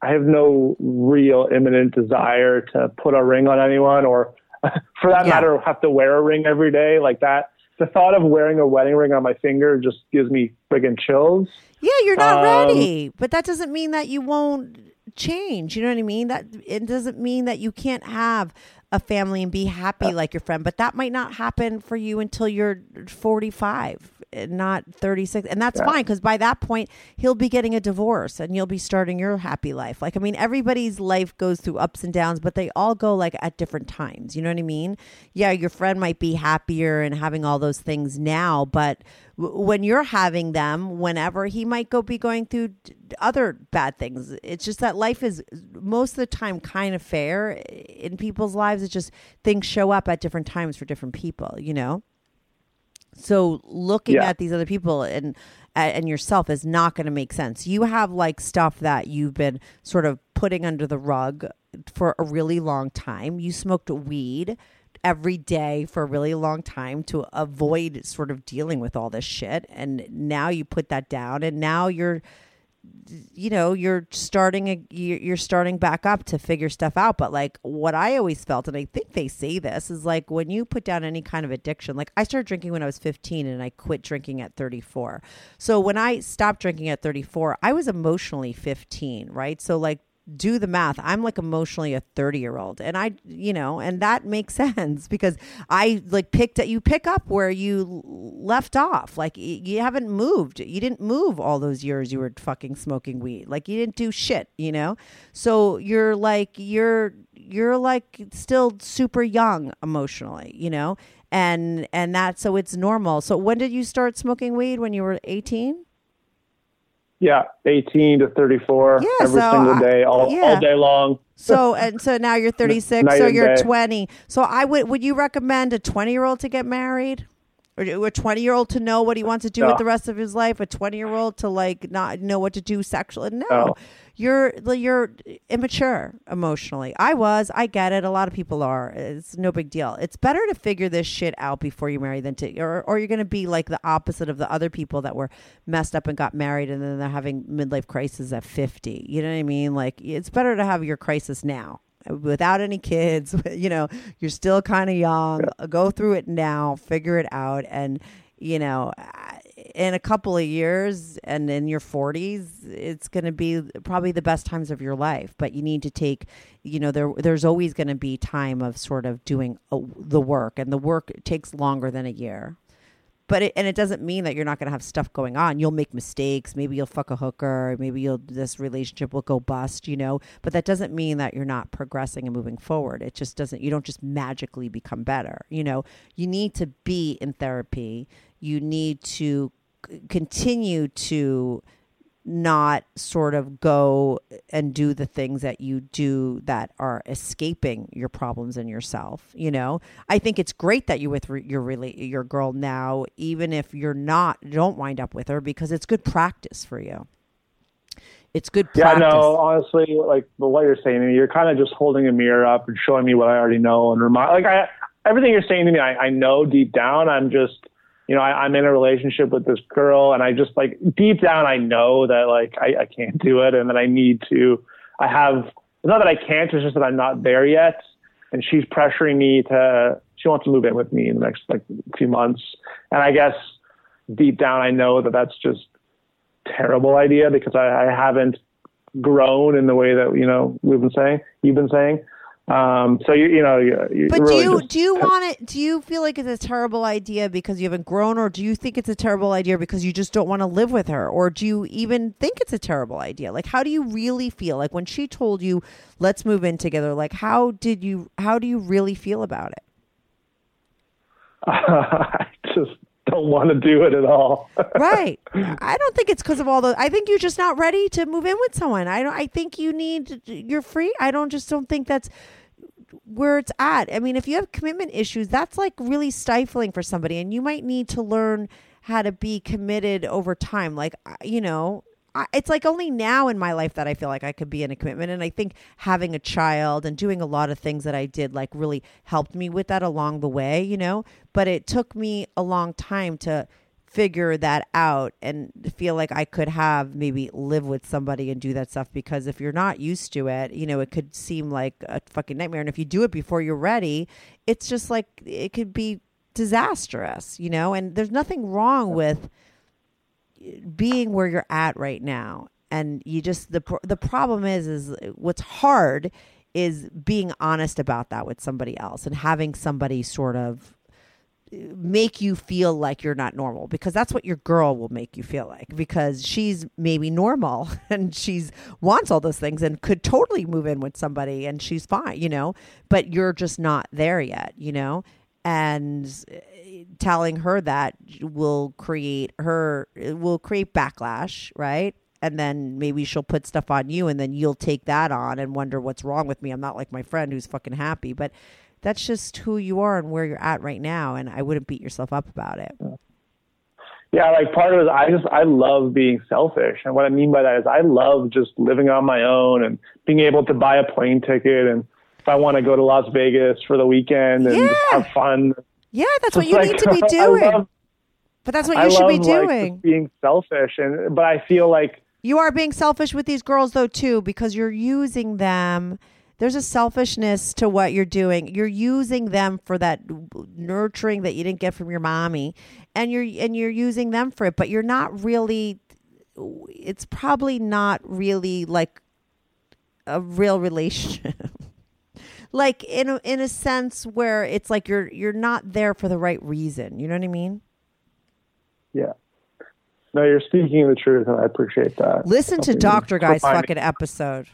I have no real imminent desire to put a ring on anyone, or for that matter, have to wear a ring every day like that. The thought of wearing a wedding ring on my finger just gives me friggin' chills. Yeah, you're not ready, but that doesn't mean that you won't change. You know what I mean? That it doesn't mean that you can't have a family and be happy like your friend, but that might not happen for you until you're 45. Not 36. And that's fine, because by that point, he'll be getting a divorce and you'll be starting your happy life. I mean, everybody's life goes through ups and downs, but they all go at different times. You know what I mean? Yeah, your friend might be happier and having all those things now, but when you're having them, whenever, he might be going through other bad things. It's just that life is most of the time kind of fair in people's lives. It's just things show up at different times for different people, So looking at these other people and yourself is not going to make sense. You have stuff that you've been sort of putting under the rug for a really long time. You smoked weed every day for a really long time to avoid sort of dealing with all this shit. And now you put that down, and now you're starting back up to figure stuff out. But what I always felt, and I think they say this, is when you put down any kind of addiction, I started drinking when I was 15 and I quit drinking at 34. So when I stopped drinking at 34, I was emotionally 15, right? So do the math. I'm like emotionally a 30-year-old, and I, you know, and that makes sense because I like you pick up where you left off. Like you haven't moved. You didn't move all those years you were fucking smoking weed. Like you didn't do shit, you know? So you're like still super young emotionally, you know? And that, so it's normal. So when did you start smoking weed? When you were 18? Yeah, 18 to 34 every single day, all day long. So and so now you're 36, so you're 20. So I would you recommend a 20-year-old to get married? Or a 20-year-old to know what he wants to do with the rest of his life? A 20-year-old to like not know what to do sexually? No. You're immature emotionally. I get it. A lot of people are. It's no big deal. It's better to figure this shit out before you marry than to, or you're going to be like the opposite of the other people that were messed up and got married and then they're having midlife crisis at 50. You know what I mean? Like it's better to have your crisis now. Without any kids, you know, you're still kind of young. Yeah. Go through it now, figure it out, and you know, in a couple of years and in your 40s, it's going to be probably the best times of your life. But you need to take, you know, there's always going to be time of sort of doing the work, and the work takes longer than a year. But it doesn't mean that you're not going to have stuff going on. You'll make mistakes. Maybe you'll fuck a hooker. Maybe this relationship will go bust, you know. But that doesn't mean that you're not progressing and moving forward. It just doesn't. You don't just magically become better. You know, you need to be in therapy. You need to continue to not sort of go and do the things that you do that are escaping your problems and yourself. You know, I think it's great that you're with your girl now, even if don't wind up with her, because it's good practice for you. It's good practice. Yeah, no, honestly, like what you're saying to me, you're kind of just holding a mirror up and showing me what I already know and everything you're saying to me, I know deep down. I'm just, you know, I'm in a relationship with this girl, and I just like deep down, I know that like I can't do it, and that I need to. It's not that I can't, it's just that I'm not there yet, and she's pressuring me she wants to move in with me in the next like few months, and I guess deep down, I know that that's just a terrible idea because I haven't grown in the way that, you know, you've been saying. So you but really do you feel like it's a terrible idea because you haven't grown, or do you think it's a terrible idea because you just don't want to live with her, or do you even think it's a terrible idea? Like, how do you really feel? Like when she told you, let's move in together, like how do you really feel about it? I just don't want to do it at all. Right. I don't think it's because of all those. I think you're just not ready to move in with someone. I think you're free. I don't think that's where it's at. I mean, if you have commitment issues, that's like really stifling for somebody, and you might need to learn how to be committed over time. Like, you know, it's like only now in my life that I feel like I could be in a commitment. And I think having a child and doing a lot of things that I did like really helped me with that along the way, you know, but it took me a long time to figure that out and feel like I could have maybe live with somebody and do that stuff, because if you're not used to it, you know, it could seem like a fucking nightmare. And if you do it before you're ready, it's just like it could be disastrous, you know, and there's nothing wrong with being where you're at right now. And you just, the problem is what's hard is being honest about that with somebody else and having somebody sort of make you feel like you're not normal, because that's what your girl will make you feel like, because she's maybe normal and she's wants all those things and could totally move in with somebody and she's fine, you know, but you're just not there yet, you know? And telling her that will create backlash, right? And then maybe she'll put stuff on you, and then you'll take that on and wonder what's wrong with me. I'm not like my friend who's fucking happy, but that's just who you are and where you're at right now. And I wouldn't beat yourself up about it. Yeah, like part of it is I love being selfish. And what I mean by that is I love just living on my own and being able to buy a plane ticket, and if I want to go to Las Vegas for the weekend and have fun. Yeah, that's what you need to be doing. But that's what you should be doing. Like, being selfish, but I feel like you are being selfish with these girls though too, because you're using them. There's a selfishness to what you're doing. You're using them for that nurturing that you didn't get from your mommy, and you're using them for it. But you're not really. It's probably not really like a real relationship. Like in a sense where it's like you're not there for the right reason. You know what I mean? Yeah. No, you're speaking the truth, and I appreciate that. Listen to Dr. Guy's fucking episode.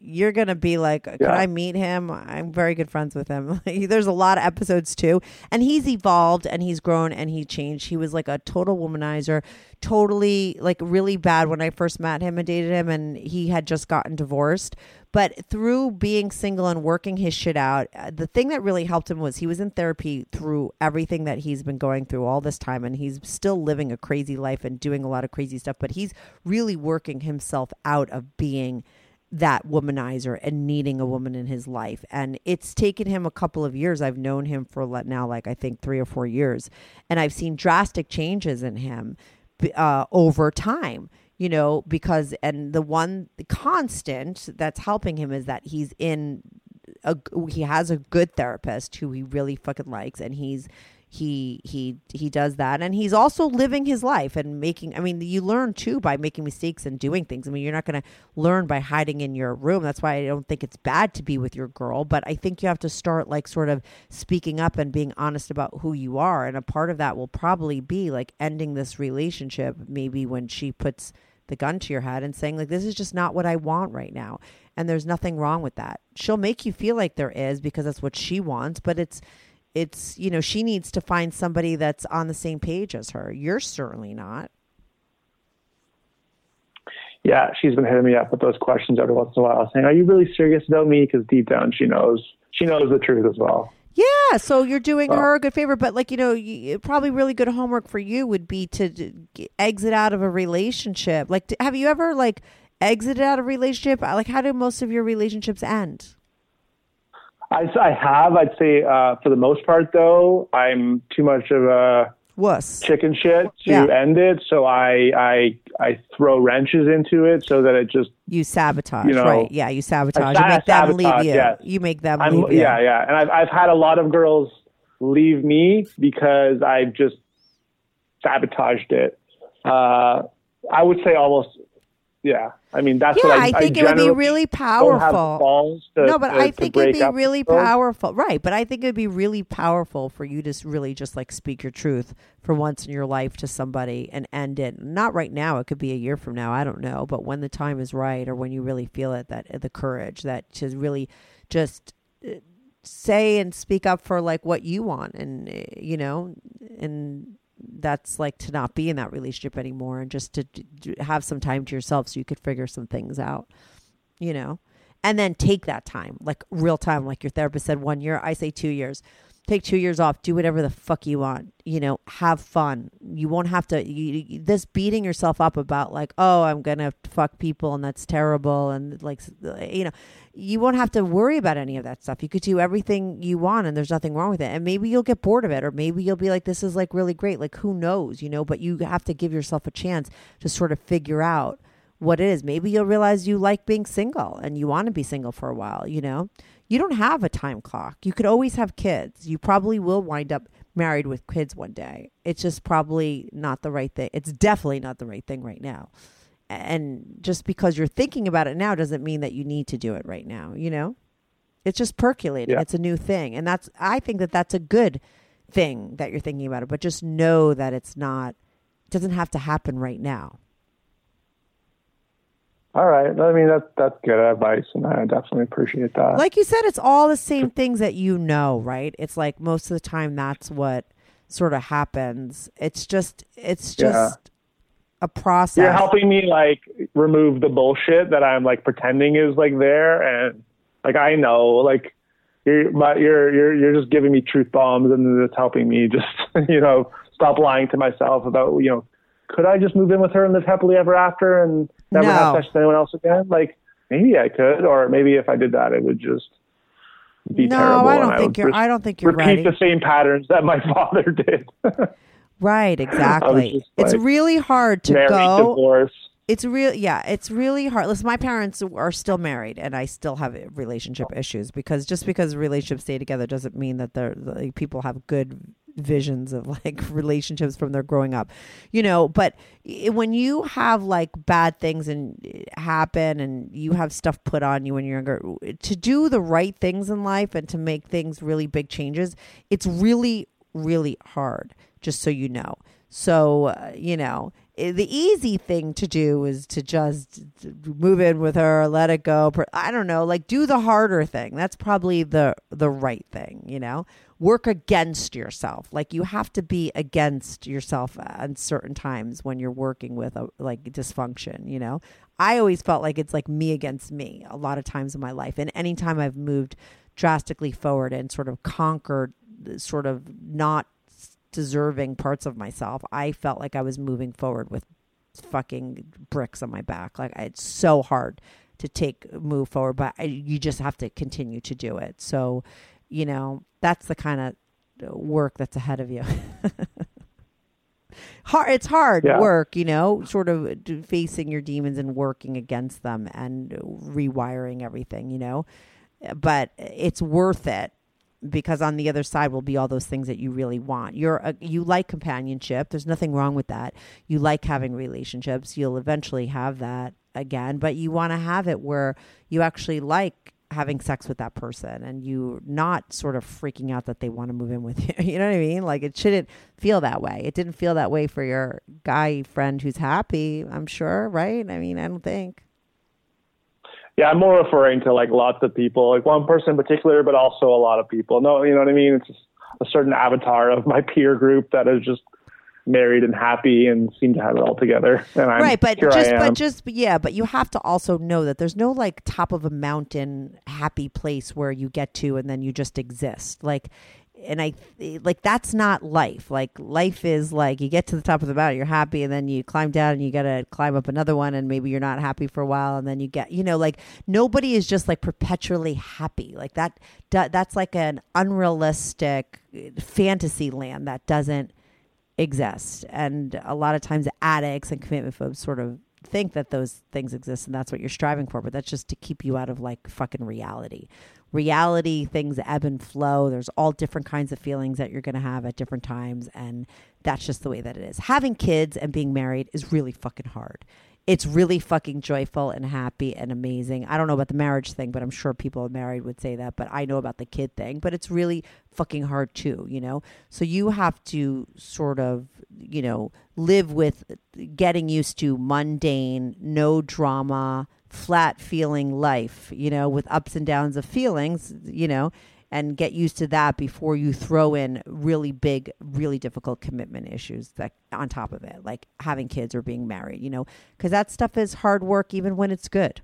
You're going to be like, could I meet him? I'm very good friends with him. There's a lot of episodes, too. And he's evolved, and he's grown, and he changed. He was like a total womanizer, totally, like, really bad when I first met him and dated him, and he had just gotten divorced. But through being single and working his shit out, the thing that really helped him was he was in therapy through everything that he's been going through all this time. And he's still living a crazy life and doing a lot of crazy stuff. But he's really working himself out of being that womanizer and needing a woman in his life. And it's taken him a couple of years. I've known him for now, like I think 3 or 4 years. And I've seen drastic changes in him over time. You know, because, and the constant that's helping him is that he's he has a good therapist who he really fucking likes, and he does that, and he's also living his life and making. I mean, you learn too by making mistakes and doing things. I mean, you're not going to learn by hiding in your room. That's why I don't think it's bad to be with your girl, but I think you have to start like sort of speaking up and being honest about who you are. And a part of that will probably be like ending this relationship, maybe when she puts the gun to your head and saying like, this is just not what I want right now. And there's nothing wrong with that. She'll make you feel like there is because that's what she wants, but it's, you know, she needs to find somebody that's on the same page as her. You're certainly not. Yeah, she's been hitting me up with those questions every once in a while saying, are you really serious about me? Because deep down she knows the truth as well. Yeah, so you're doing her a good favor, but like, you know, probably really good homework for you would be to exit out of a relationship. Like, have you ever like exited out of a relationship? Like, how do most of your relationships end? I have. I'd say for the most part, though, I'm too much of a wuss chicken shit to end it. So I throw wrenches into it so that it just... You sabotage, you know, right? Yeah, you sabotage. You make them leave you. Yes. You make them leave you. Yeah, yeah. And I've had a lot of girls leave me because I just sabotaged it. I would say almost... Yeah, I mean, that's what I think it would be really powerful. I think it'd be really powerful. Right. But I think it'd be really powerful for you to really just like speak your truth for once in your life to somebody and end it. Not right now. It could be a year from now. I don't know. But when the time is right, or when you really feel it, that the courage that to really just say and speak up for like what you want, and, you know, and that's like to not be in that relationship anymore, and just to have some time to yourself so you could figure some things out, you know, and then take that time, like real time. Like your therapist said 1 year, I say 2 years, take 2 years off, do whatever the fuck you want, you know, have fun. You won't have to, this beating yourself up about like, oh, I'm going to fuck people and that's terrible. And like, you know, you won't have to worry about any of that stuff. You could do everything you want and there's nothing wrong with it. And maybe you'll get bored of it, or maybe you'll be like, this is like really great. Like, who knows, you know, but you have to give yourself a chance to sort of figure out what it is. Maybe you'll realize you like being single and you want to be single for a while, you know. You don't have a time clock. You could always have kids. You probably will wind up married with kids one day. It's just probably not the right thing. It's definitely not the right thing right now. And just because you're thinking about it now doesn't mean that you need to do it right now. You know, it's just percolating. Yeah. It's a new thing. And I think that's a good thing that you're thinking about it, but just know that it doesn't have to happen right now. All right. I mean, that's good advice, and I definitely appreciate that. Like you said, it's all the same things that you know, right? It's like most of the time that's what sort of happens. It's just a process. You're helping me like remove the bullshit that I'm like pretending is like there, and like I know, like you're just giving me truth bombs, and it's helping me just, you know, stop lying to myself about, you know, could I just move in with her and live happily ever after and never have sex with anyone else again? Like, maybe I could, or maybe if I did that, it would just be terrible. I don't think you're ready. Repeat the same patterns that my father did. Right, exactly. It's like, really hard to go. Divorce. It's really hard. Listen, my parents are still married, and I still have relationship issues because just because relationships stay together doesn't mean that people have good visions of like relationships from their growing up, you know. But when you have like bad things and happen and you have stuff put on you when you're younger, to do the right things in life and to make things really big changes, it's really, really hard, just so you know. So, you know, the easy thing to do is to just move in with her, let it go. I don't know, like do the harder thing. That's probably the right thing, you know. Work against yourself. Like you have to be against yourself at certain times when you're working with a, like dysfunction, you know. I always felt like it's like me against me a lot of times in my life. And anytime I've moved drastically forward and sort of conquered sort of not deserving parts of myself, I felt like I was moving forward with fucking bricks on my back. Like it's so hard to move forward, but you just have to continue to do it. So, you know, that's the kind of work that's ahead of you. It's hard work, you know, sort of facing your demons and working against them and rewiring everything, you know, but it's worth it. Because on the other side will be all those things that you really want. You like companionship. There's nothing wrong with that. You like having relationships. You'll eventually have that again, but you want to have it where you actually like having sex with that person and you're not sort of freaking out that they want to move in with you. You know what I mean? Like it shouldn't feel that way. It didn't feel that way for your guy friend who's happy, I'm sure, right? I mean, I don't think. Yeah, I'm more referring to like lots of people, like one person in particular, but also a lot of people. No, you know what I mean? It's just a certain avatar of my peer group that is just married and happy and seem to have it all together. And but you have to also know that there's no like top of a mountain happy place where you get to and then you just exist. Like, and I like that's not life. Like life is like you get to the top of the mountain, you're happy, and then you climb down and you got to climb up another one, and maybe you're not happy for a while, and then you get, you know, like nobody is just like perpetually happy. Like that's like an unrealistic fantasy land that doesn't exist. And a lot of times addicts and commitment phobes sort of think that those things exist and that's what you're striving for, but that's just to keep you out of like fucking reality. Reality, things ebb and flow. There's all different kinds of feelings that you're going to have at different times. And that's just the way that it is. Having kids and being married is really fucking hard. It's really fucking joyful and happy and amazing. I don't know about the marriage thing, but I'm sure people married would say that. But I know about the kid thing, but it's really fucking hard too, you know? So you have to sort of, you know, live with getting used to mundane, no drama, flat feeling life, you know, with ups and downs of feelings, you know, and get used to that before you throw in really big, really difficult commitment issues that on top of it, like having kids or being married, you know, because that stuff is hard work even when it's good.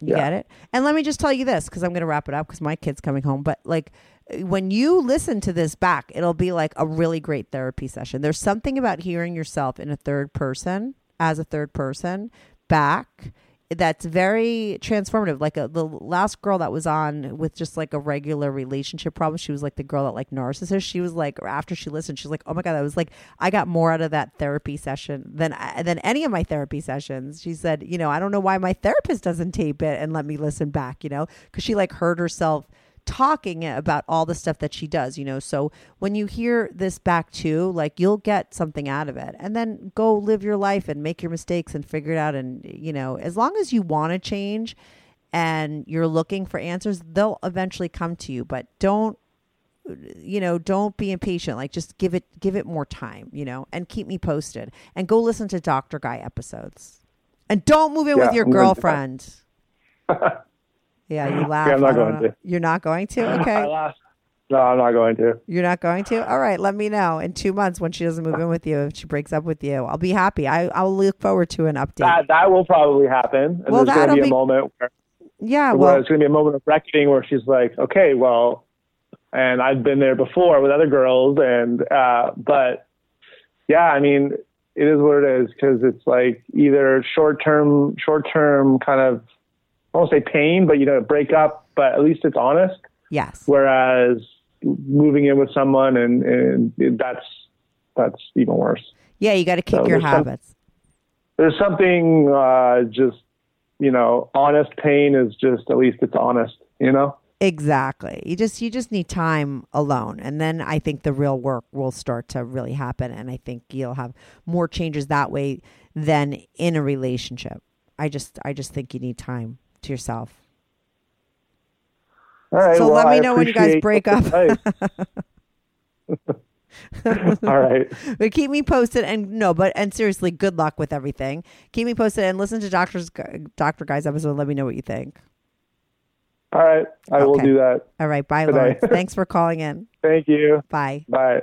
You get it? And let me just tell you this, because I'm going to wrap it up because my kid's coming home. But like when you listen to this back, it'll be like a really great therapy session. There's something about hearing yourself in a third person as a third person back that's very transformative. Like the last girl that was on with just like a regular relationship problem, she was like the girl that like narcissist. She was like, after she listened, she's like, oh my God, that was like, I got more out of that therapy session than any of my therapy sessions. She said, you know, I don't know why my therapist doesn't tape it and let me listen back, you know, because she like heard herself talking about all the stuff that she does, you know. So when you hear this back too, like you'll get something out of it, and then go live your life and make your mistakes and figure it out. And, you know, as long as you want to change and you're looking for answers, they'll eventually come to you, but don't, you know, don't be impatient. Like just give it more time, you know, and keep me posted and go listen to Dr. Guy episodes and don't move in with your girlfriend. Yeah, you laugh. Yeah, I'm not going to. You're not going to? Okay. I laugh. No, I'm not going to. You're not going to? All right. Let me know in 2 months when she doesn't move in with you, if she breaks up with you. I'll be happy. I'll look forward to an update. That will probably happen. And well, there's going to be a moment where, it's going to be a moment of reckoning where she's like, okay, well, and I've been there before with other girls. And, but yeah, I mean, it is what it is, because it's like either short-term kind of, I won't say pain, but, you know, break up, but at least it's honest. Yes. Whereas moving in with someone and that's even worse. Yeah. You got to kick your habits. There's something just, you know, honest pain is just, at least it's honest, you know? Exactly. You just need time alone. And then I think the real work will start to really happen. And I think you'll have more changes that way than in a relationship. I just think you need time to yourself. All right. So well, let me know when you guys break up. All right. But keep me posted and seriously, good luck with everything. Keep me posted and listen to Dr. Guy's episode. Let me know what you think. All right. I will do that. All right. Bye, Lawrence. Thanks for calling in. Thank you. Bye. Bye.